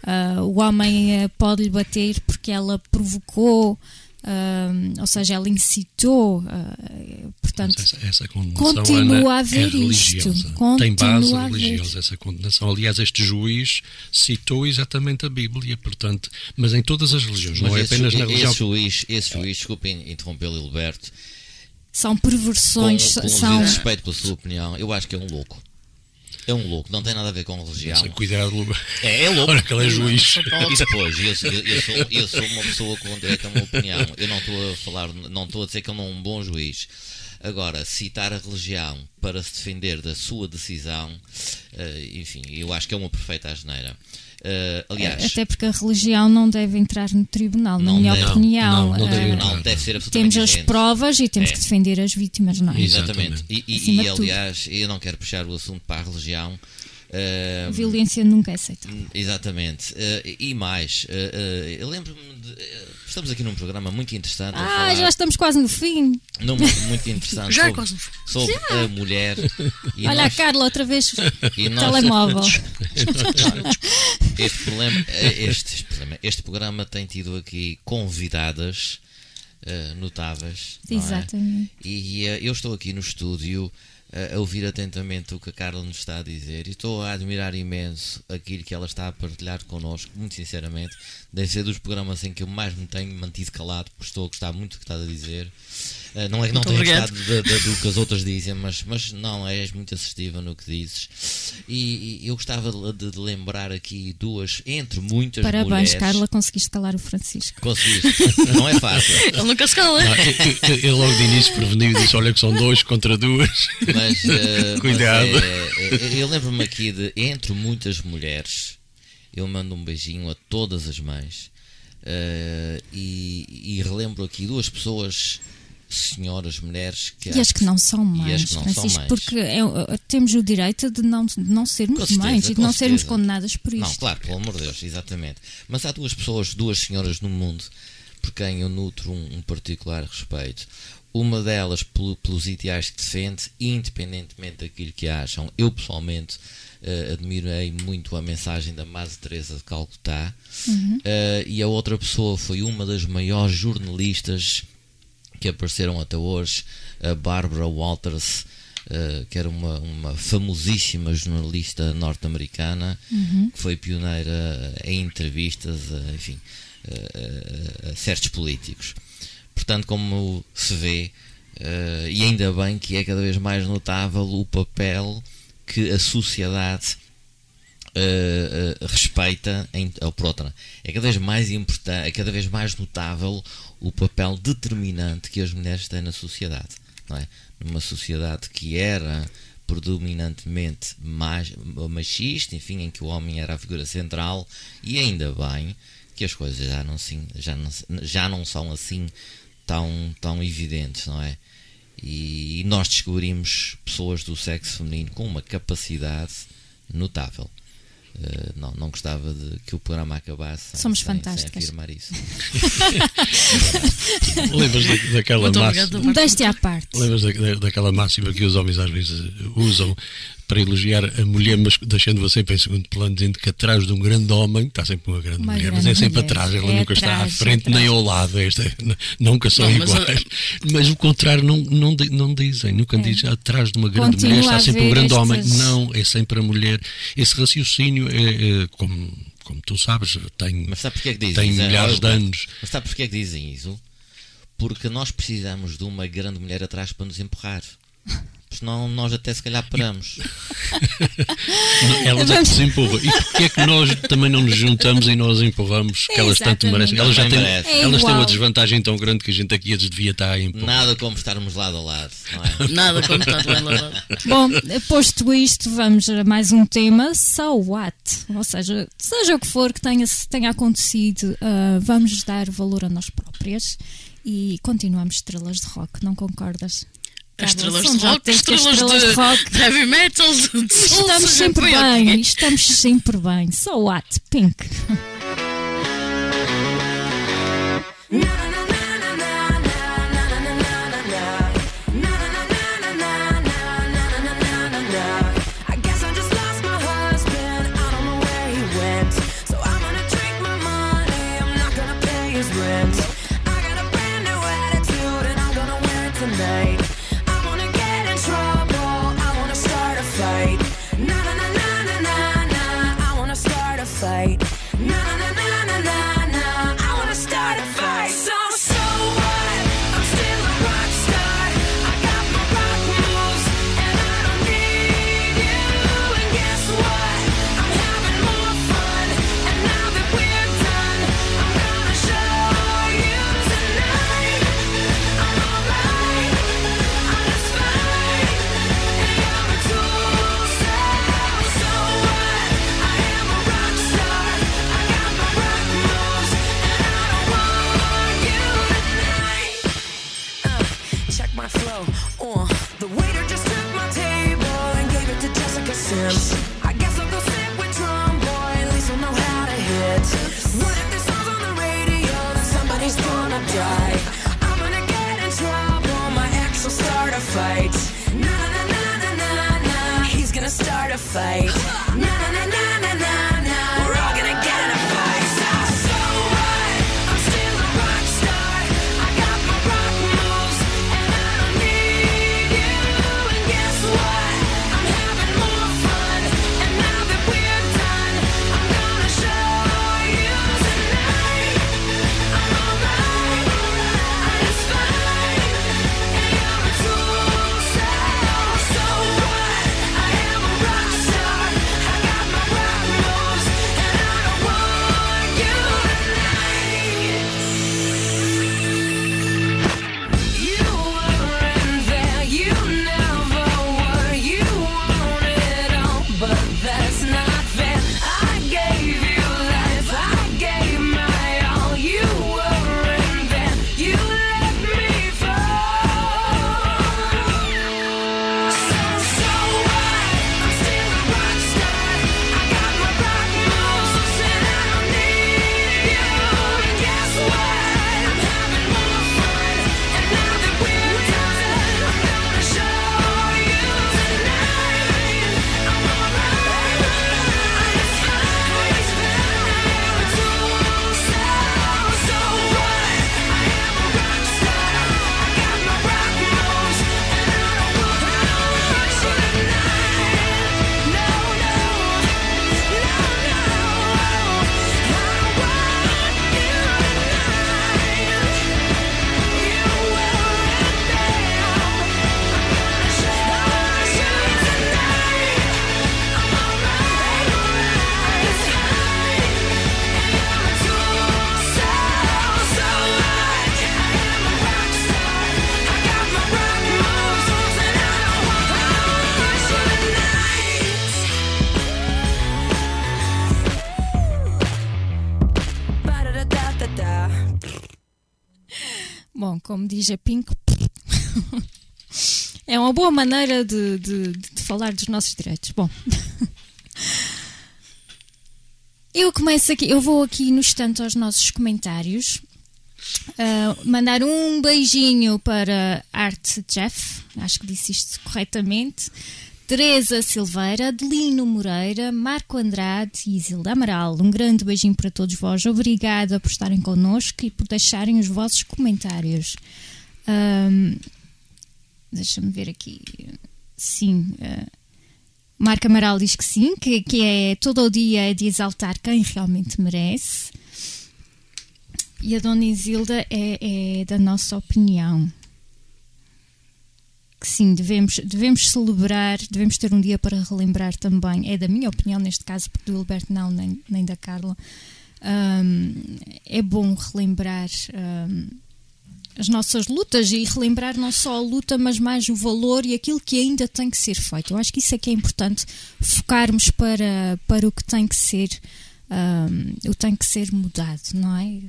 Uh, o homem uh, pode-lhe bater porque ela provocou, uh, ou seja, ela incitou, uh, portanto, essa, essa continua Ana, a haver é isto. Tem base religiosa essa condenação. Aliás, este juiz citou exatamente a Bíblia, portanto, mas em todas as religiões, mas não esse, é apenas na religião. Esse juiz, esse juiz desculpem interrompê-lo, Ildeberto, são perversões. Com, com são... respeito pela sua opinião, eu acho que é um louco. É um louco, não tem nada a ver com religião. Cuidado, é, é louco. Ora, que ele é juiz. E depois, eu, eu, eu, sou, eu sou uma pessoa com direito a uma opinião. Eu não estou a falar, não estou a dizer que ele não é um bom juiz. Agora, citar a religião para se defender da sua decisão, enfim, eu acho que é uma perfeita asneira. Uh, aliás, até porque a religião não deve entrar no tribunal, na minha opinião. Não, não deve, uh, não, deve ser absolutamente. Temos as gente. provas e temos é. que defender as vítimas, não é? Exatamente. E, e, e aliás, tudo. eu não quero puxar o assunto para a religião. Uh, a violência nunca é aceitável. Exatamente. Uh, e mais, uh, uh, eu lembro-me de. Uh, estamos aqui num programa muito interessante. Ah, falar, já estamos quase no fim. Num, muito interessante. já sobre, quase no fim. Sobre já. a mulher. E Olha nós, a Carla outra vez. E nós, telemóvel. Este, problema, este, este, problema, este programa tem tido aqui convidadas uh, notáveis. Exatamente. É? E uh, eu estou aqui no estúdio uh, a ouvir atentamente o que a Carla nos está a dizer e estou a admirar imenso aquilo que ela está a partilhar connosco, muito sinceramente. Deve ser dos programas em que eu mais me tenho mantido calado, porque estou a gostar muito do que estás a dizer. Uh, não é que não tenha gostado do que as outras dizem, mas, mas não, és muito assistiva no que dizes. E, e eu gostava de, de lembrar aqui duas, entre muitas Parabéns, mulheres... Parabéns, Carla, conseguiste calar o Francisco. Conseguiste, não é fácil. Ele nunca se cala. Ele logo de início preveniu e disse, olha que são dois contra duas. Mas, uh, Cuidado. Mas é, é, eu lembro-me aqui de, entre muitas mulheres, eu mando um beijinho a todas as mães uh, e, e relembro aqui duas pessoas... senhoras, mulheres que e as que não são mães, não Francisco, são mães. Porque é, temos o direito de não, de não sermos certeza, mães e de não certeza. sermos condenadas por isto. Não, claro, pelo amor de Deus, exatamente. Mas há duas pessoas, duas senhoras no mundo por quem eu nutro um, um particular respeito. Uma delas pelo, pelos ideais que defende, independentemente daquilo que acham. Eu pessoalmente Uh, admirei muito a mensagem da Madre Teresa de Calcutá. Uhum. uh, E a outra pessoa foi uma das maiores jornalistas que apareceram até hoje, a Barbara Walters, uh, que era uma, uma famosíssima jornalista norte-americana, uhum. que foi pioneira em entrevistas a, enfim, a, a, a certos políticos. Portanto, como se vê, uh, e ainda bem que é cada vez mais notável o papel que a sociedade uh, uh, respeita em, ao prótona. É cada vez mais importante, é cada vez mais notável o papel determinante que as mulheres têm na sociedade, não é? Numa sociedade que era predominantemente mais machista, enfim, em que o homem era a figura central, e ainda bem que as coisas já não, já não, já não são assim tão, tão evidentes, não é? E nós descobrimos pessoas do sexo feminino com uma capacidade notável. Uh, não, não gostava de que o programa acabasse sem, Somos fantásticas. Sem afirmar isso. Lembras da, daquela máxima? Deste à parte. Lembras da, da, daquela máxima que os homens às vezes usam para elogiar a mulher, mas deixando-a sempre em segundo plano, dizendo que atrás de um grande homem está sempre uma grande uma mulher, grande mas é sempre mulher. Atrás, ela é nunca atrás, está à frente atrás. Nem ao lado, esta, nunca são não, iguais. Mas, a... mas o contrário não, não, não dizem, nunca é. Dizem atrás de uma grande Continua mulher está sempre um grande estes... homem. Não, é sempre a mulher. Esse raciocínio é, é como, como tu sabes, tem, mas sabe porque é que dizem, tem milhares é, de anos. Mas sabe porque é que dizem isso? Porque nós precisamos de uma grande mulher atrás para nos empurrar. Senão nós até se calhar paramos. Elas é que se empurram. E porquê é que nós também não nos juntamos e nós empurramos que elas tanto merecem? Elas, já têm, é elas têm uma desvantagem tão grande que a gente aqui devia estar a empurrar. Nada como estarmos lado a lado, não é? Nada como estarmos lado a lado. Bom, posto isto, vamos a mais um tema. So what? Ou seja, seja o que for que tenha, tenha acontecido, uh, vamos dar valor a nós próprias e continuamos estrelas de rock, não concordas? As estrelas, de rock, estrelas, estrelas de, de rock, de heavy metal, de estamos sempre bem, estamos sempre bem. So what, Pink? I como diz a Pink, é uma boa maneira de, de, de falar dos nossos direitos. Bom, eu começo aqui, eu vou aqui no instante aos nossos comentários. Uh, mandar um beijinho para Art Jeff, acho que disse isto corretamente, Teresa Silveira, Adelino Moreira, Marco Andrade e Isilda Amaral. Um grande beijinho para todos vós. Obrigada por estarem connosco e por deixarem os vossos comentários. Um, deixa-me ver aqui. Sim, uh, Marco Amaral diz que sim, que, que é todo o dia é de exaltar quem realmente merece. E a Dona Isilda é, é da nossa opinião. Que sim, devemos, devemos celebrar, devemos ter um dia para relembrar também. É da minha opinião neste caso, porque do Alberto não, nem, nem da Carla. Um, é bom relembrar um, as nossas lutas e relembrar não só a luta, mas mais o valor e aquilo que ainda tem que ser feito. Eu acho que isso é que é importante, focarmos para, para o que tem que ser, um, o tem que ser mudado, não é?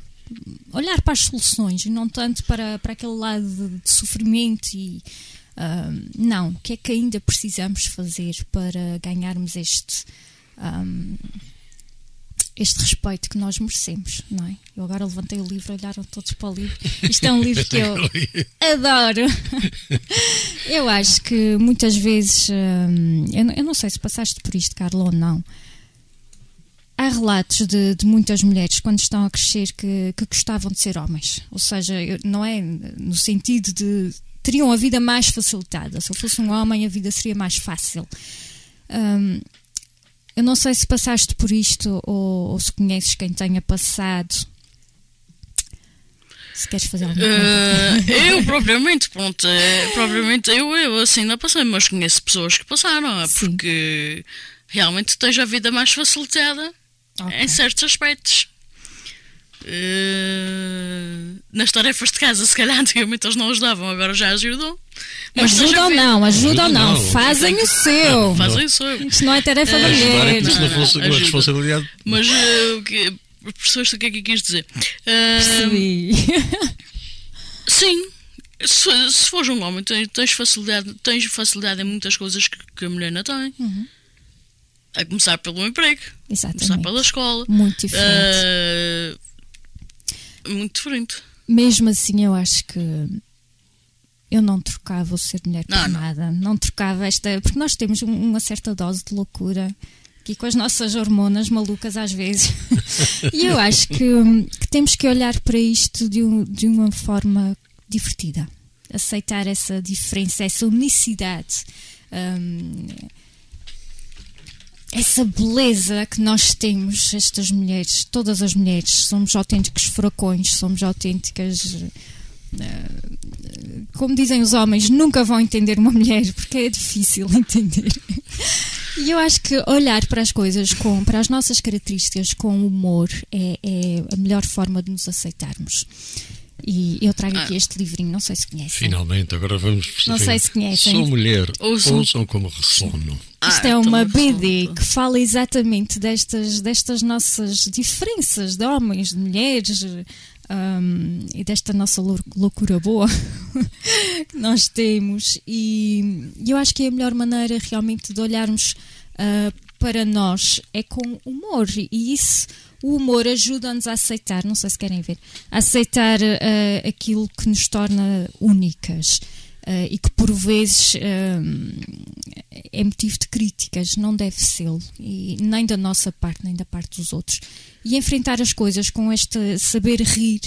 Olhar para as soluções e não tanto para, para aquele lado de, de sofrimento e um, não, o que é que ainda precisamos fazer para ganharmos este um, este respeito que nós merecemos, não é? Eu agora levantei o livro, olharam todos para o livro. Isto é um livro que eu adoro. Eu acho que muitas vezes um, eu, eu não sei se passaste por isto, Carla, ou não. Há relatos de, de muitas mulheres, quando estão a crescer, que, que gostavam de ser homens. Ou seja, não é no sentido de... teriam a vida mais facilitada. Se eu fosse um homem, a vida seria mais fácil. Um, eu não sei se passaste por isto ou, ou se conheces quem tenha passado. Se queres fazer alguma coisa. Uh, eu, propriamente, pronto. É, propriamente, eu, eu assim não passei, mas conheço pessoas que passaram. Sim. Porque realmente tens a vida mais facilitada. Okay. Em certos aspectos. Uh, nas tarefas de casa, se calhar antigamente eles não ajudavam, agora já ajudam. Mas ajuda ou não, ajuda ou não, não, fazem o seu. Fazem o seu. Isto não é tarefa uh, mulher. Isto não fosse uma responsabilidade. Mas uh, que, percebeste o que é que quis dizer? Uh, sim. Se, se fores um homem, tens facilidade, tens facilidade em muitas coisas que, que a mulher não tem. Uhum. A começar pelo emprego. Exatamente. A começar pela escola. Muito diferente. Uh, muito diferente. Mesmo assim, eu acho que eu não trocava o ser mulher por não, nada. Não. não trocava esta... Porque nós temos uma certa dose de loucura aqui com as nossas hormonas malucas às vezes. E eu acho que, que temos que olhar para isto de, um, de uma forma divertida. Aceitar essa diferença, essa unicidade. Um, Essa beleza que nós temos, estas mulheres, todas as mulheres, somos autênticos furacões, somos autênticas. Uh, como dizem os homens, nunca vão entender uma mulher, porque é difícil entender. E eu acho que olhar para as coisas, com, para as nossas características, com humor, é, é a melhor forma de nos aceitarmos. E eu trago aqui ah, este livrinho, não sei se conhecem. Finalmente, agora vamos perceber. Não sei se conhecem. Sou mulher, ouçam, ouçam como ressono. Ah, isto é uma B D que fala exatamente destas, destas nossas diferenças de homens, de mulheres um, e desta nossa loucura boa que nós temos. E eu acho que é a melhor maneira realmente de olharmos uh, para nós é com humor e isso... O humor ajuda-nos a aceitar, não sei se querem ver, a aceitar uh, aquilo que nos torna únicas uh, e que por vezes uh, é motivo de críticas, não deve ser, e nem da nossa parte, nem da parte dos outros. E enfrentar as coisas com este saber rir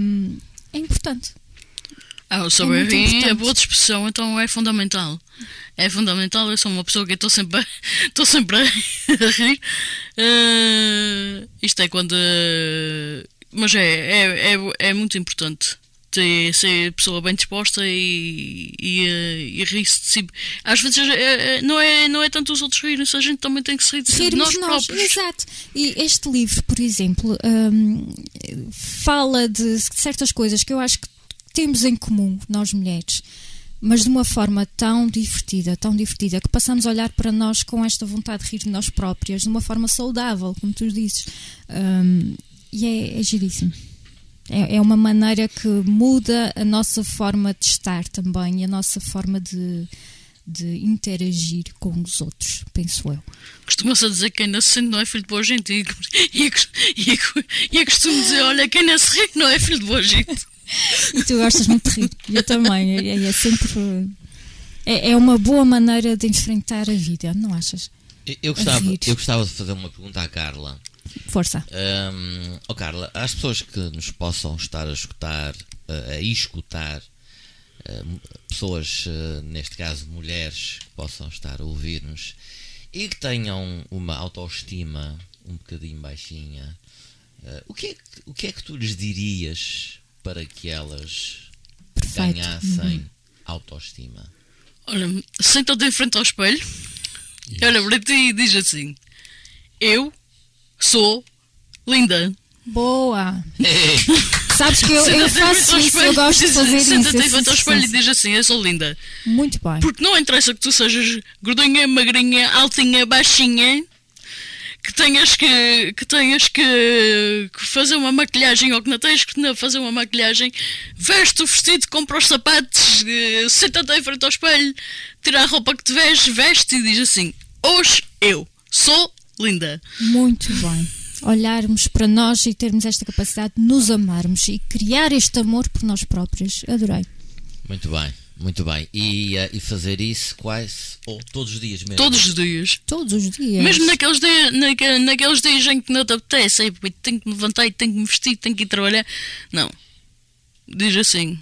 um, é importante. Ah, o saber rir é boa expressão, então é fundamental. É fundamental, eu sou uma pessoa que estou sempre a, estou sempre a rir. Uh, isto é quando... Uh, mas é, é, é, é muito importante ter, ser pessoa bem disposta e, e, uh, e rir-se de si. Às vezes é, não, é, não é tanto os outros rirem-se, a gente também tem que se rir de si, de nós próprios. Exato. E este livro, por exemplo, um, fala de certas coisas que eu acho que temos em comum, nós mulheres, mas de uma forma tão divertida, tão divertida, que passamos a olhar para nós com esta vontade de rir de nós próprias, de uma forma saudável, como tu dizes. Um, e é, é giríssimo. é, é uma maneira que muda a nossa forma de estar também e a nossa forma de, de interagir com os outros, penso eu. Costuma-se dizer que quem nasce não é filho de boa gente, e, e, e, e costumo dizer, olha, quem nasce rico não é filho de boa gente. E tu gostas muito de rir, eu também, é, é sempre... É, é uma boa maneira de enfrentar a vida, não achas? Eu gostava, eu gostava de fazer uma pergunta à Carla. Força. Um, oh Carla, às pessoas que nos possam estar a escutar, a escutar, pessoas, neste caso mulheres, que possam estar a ouvir-nos e que tenham uma autoestima um bocadinho baixinha, o que é que, o que, é que tu lhes dirias para que elas Perfeito. ganhassem uhum. autoestima? Olha, senta-te em frente ao espelho, yes. olha para ti e diz assim: eu sou linda. Boa! Sabes que eu, eu faço isso, espelho, eu gosto diz, de fazer isso. Senta-te em frente ao espelho e diz assim: eu sou linda. Muito bem. Porque não interessa que tu sejas gordinha, magrinha, altinha, baixinha, que tenhas que, que, tenhas que, que fazer uma maquilhagem ou que não tens que fazer uma maquilhagem, veste o vestido, compra os sapatos, senta-te em frente ao espelho, tira a roupa que te vês, veste e diz assim: hoje eu sou linda. Muito bem. Olharmos para nós e termos esta capacidade de nos amarmos e criar este amor por nós próprios. Adorei. Muito bem. Muito bem, e, e fazer isso quase ou todos os dias mesmo? Todos os dias. Todos os dias. Mesmo naqueles dias, naque, naqueles dias em que não te apetece, aí, tenho que me levantar, tenho que me vestir, tenho que ir trabalhar. Não. Diz assim: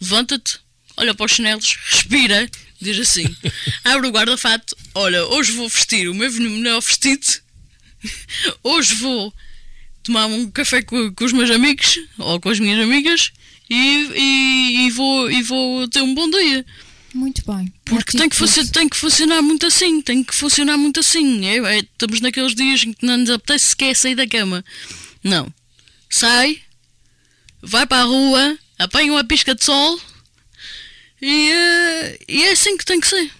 levanta-te, olha para os chinelos, respira, diz assim, abre o guarda-fato, olha, hoje vou vestir o meu melhor vestido, hoje vou tomar um café com, com os meus amigos ou com as minhas amigas. E, e, e, vou, e vou ter um bom dia. Muito bem. Porque tem que, func- tem que funcionar muito assim. Tem que funcionar muito assim. É, é, estamos naqueles dias em que não nos apetece sequer sair da cama. Não. Sai, vai para a rua, apanha uma pisca de sol e, uh, e é assim que tem que ser.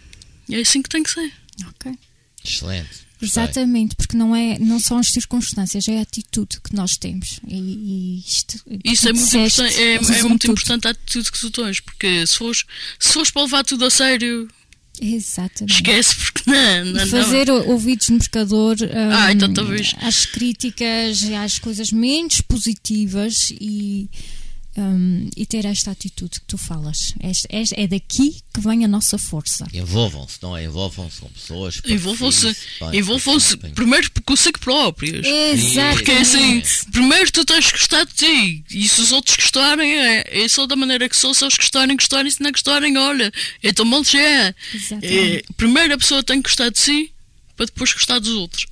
É assim que tem que ser. Ok. Excelente. Exatamente, porque não, é, não são as circunstâncias, é a atitude que nós temos. E, e isto, Isso é muito, disseste, importante, é, é muito importante a atitude que tu tens, porque se fores, se fores para levar tudo a sério, Exatamente. esquece, porque não, não fazer não. ouvidos no mercador um, ah, então, às críticas, às coisas menos positivas e, um, e ter esta atitude que tu falas. Este, este, é daqui que vem a nossa força. Envolvam-se, não é? Envolvam-se com pessoas. Envolvam-se, envolvam-se primeiro consigo próprios. Exato. Porque assim, primeiro tu tens que gostar de ti. E se os outros gostarem, é, é só da maneira que sou. Se eles gostarem, gostarem. Se não gostarem, olha, é tão bom que já é. é. Primeiro a pessoa tem que gostar de si para depois gostar dos outros.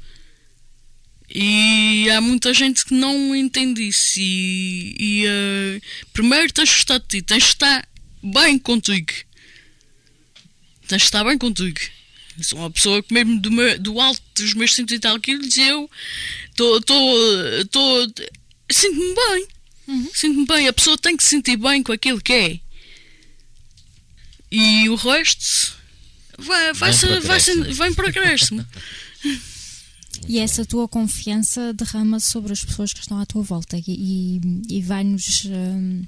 E há muita gente que não entende isso. E, e uh, primeiro tens de gostar de ti, tens de estar bem contigo. Tens de estar bem contigo. Sou uma pessoa que, mesmo do, meu, do alto dos meus cento e tal quilos, eu tô, tô, tô, sinto-me bem. Uhum. Sinto-me bem. A pessoa tem que se sentir bem com aquilo que é. E o resto vai, vai, vai, vai, vai, vai para o crescimento. E essa tua confiança derrama sobre as pessoas que estão à tua volta e, e vai-nos hum,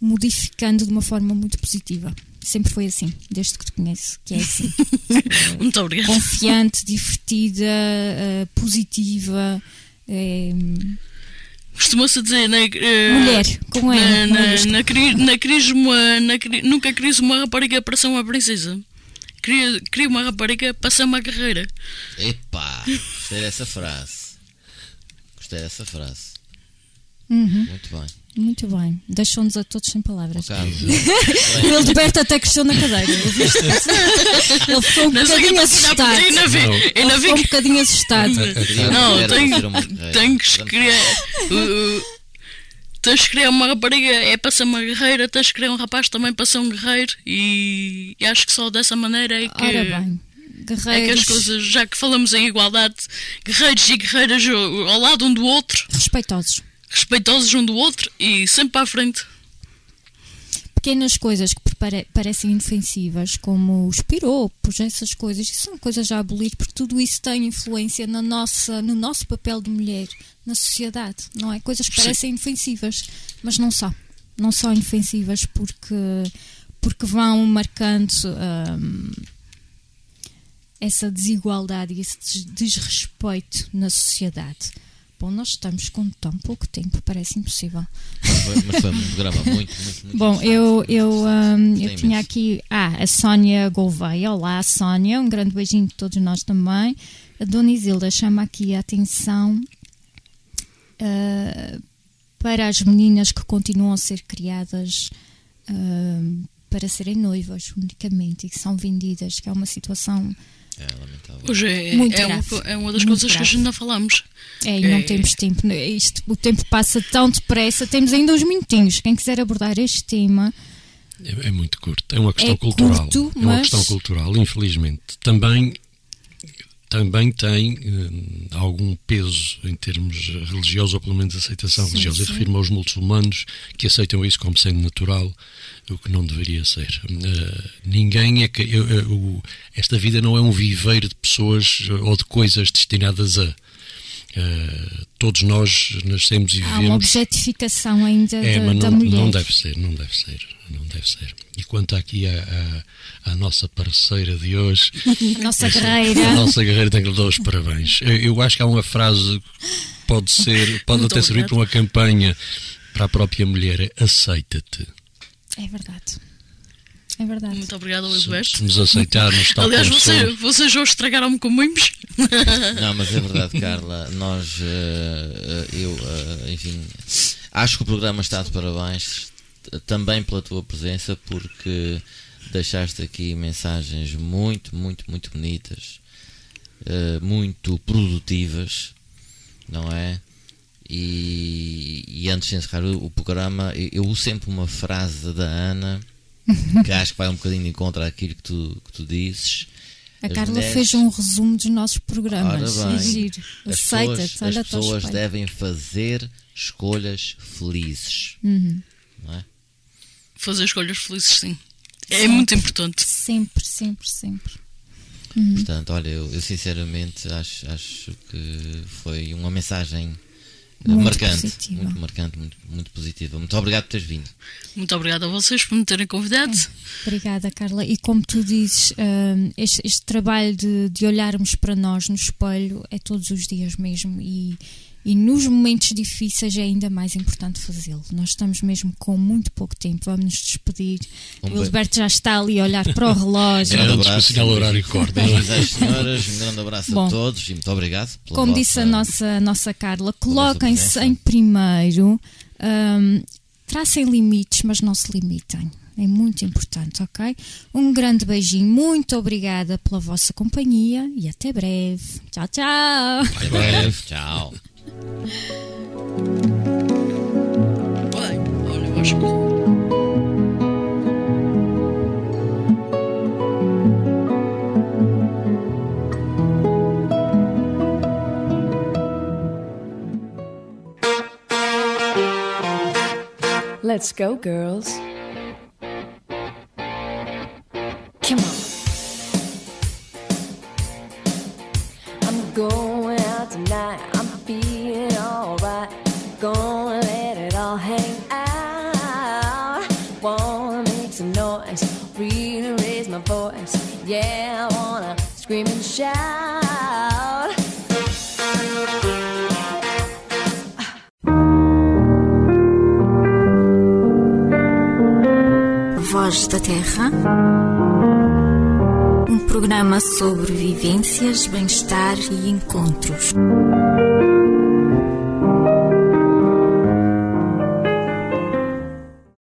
modificando de uma forma muito positiva. Sempre foi assim, desde que te conheço, que é assim. Muito obrigada. Confiante, divertida, uh, positiva. Um... Costuma-se dizer, né? Uh, mulher, como é? Na, na, na cri, na cris uma, na cri, nunca quis uma rapariga para ser uma princesa. Queria, queria uma rapariga, passar-me à carreira. Epá, gostei dessa frase. Gostei dessa frase. Uhum. Muito bem. Muito bem. Deixou-nos a todos sem palavras. O Ildeberto até cresceu na cadeira. Ele ficou um bocadinho assustado. Ele ficou um bocadinho assustado. Não, tenho, tenho que criar. Uh, uh, Tens de criar uma rapariga, é para ser uma guerreira. Tens de criar um rapaz também para ser um guerreiro. E, e acho que só dessa maneira é que, Ora bem, é que as coisas, já que falamos em igualdade, guerreiros e guerreiras ao lado um do outro, respeitosos, respeitosos um do outro e sempre para a frente. pequenas coisas que parecem inofensivas, como os piropos, essas coisas, isso são coisas a abolir, porque tudo isso tem influência na nossa, no nosso papel de mulher na sociedade, não é? Coisas que parecem Sim. inofensivas, mas não são. Não são inofensivas porque, porque vão marcando hum, essa desigualdade e esse desrespeito na sociedade. Bom, nós estamos com tão pouco tempo, parece impossível. Mas foi um programa muito, muito, muito Bom, eu, eu, um, eu tinha aqui ah, a Sónia Gouveia. Olá, Sónia, um grande beijinho de todos nós também. A Dona Isilda chama aqui a atenção uh, para as meninas que continuam a ser criadas uh, para serem noivas unicamente e que são vendidas, que é uma situação... É lamentável. Hoje é, é, uma, é uma das coisas que a gente não falamos. É, e não é. temos tempo. Isto, o tempo passa tão depressa. Temos ainda uns minutinhos. Quem quiser abordar este tema... É, é muito curto. É uma questão é cultural. Curto, é uma mas... questão cultural, infelizmente. Também, também tem hum, algum peso em termos religiosos, ou pelo menos aceitação sim, religiosa. Sim. Eu refiro-me aos muçulmanos que aceitam isso como sendo natural, o que não deveria ser. Uh, ninguém é que eu, eu, eu, esta vida não é um viveiro de pessoas ou de coisas destinadas a uh, todos nós nascemos e vivemos. Há uma objetificação ainda é, da, da não, mulher. Não deve ser, não deve ser, não deve ser. E quanto aqui à, à, à nossa parceira de hoje, nossa guerreira, a nossa guerreira tem que lhe dar os parabéns. Eu, eu acho que há uma frase que pode ser, pode até servir para uma campanha para a própria mulher: aceita-te. É verdade. É verdade. Muito obrigada, Ildeberto. Nos aceitarmos. Aliás, você, vocês hoje estragaram-me com mimos. Não, mas é verdade, Carla. Nós, uh, eu, uh, enfim, acho que o programa está de parabéns também pela tua presença, porque deixaste aqui mensagens muito, muito, muito bonitas, uh, muito produtivas, não é? E, e antes de encerrar o, o programa, eu, eu uso sempre uma frase da Ana que acho que vai um bocadinho de encontro àquilo que tu, que tu dizes. A Carla mulheres... fez um resumo dos nossos programas. Ora bem, as pessoas, as pessoas devem fazer escolhas felizes, uhum. não é? Fazer escolhas felizes, sim. É sempre, muito importante. Sempre, sempre, sempre. Uhum. Portanto, olha, eu, eu sinceramente acho, acho que foi uma mensagem muito marcante, positiva. muito marcante, muito, muito positiva. Muito obrigado por teres vindo. Muito obrigado a vocês por me terem convidado. É. Obrigada, Carla. E como tu dizes, este, este trabalho de, de olharmos para nós no espelho é todos os dias mesmo, e, e nos momentos difíceis é ainda mais importante fazê-lo. Nós estamos mesmo com muito pouco tempo, vamos nos despedir. Um o Ildeberto já está ali a olhar para o relógio. Grande abraço. Para o horário corto. Às senhoras, um grande abraço Bom, a todos e muito obrigado. Pela como vossa, disse a nossa, a nossa Carla, coloquem-se em primeiro, um, tracem limites, mas não se limitem. É muito importante, ok? Um grande beijinho, muito obrigada pela vossa companhia e até breve. Tchau, tchau. Até breve, tchau. Vai, olha, eu acho que... Let's go, girls. Come on. I'm going out tonight. I'm feeling alright. Gonna let it all hang out. Wanna make some noise. Really raise my voice. Yeah, I wanna scream and shout. Voz da Terra, um programa sobre vivências, bem-estar e encontros.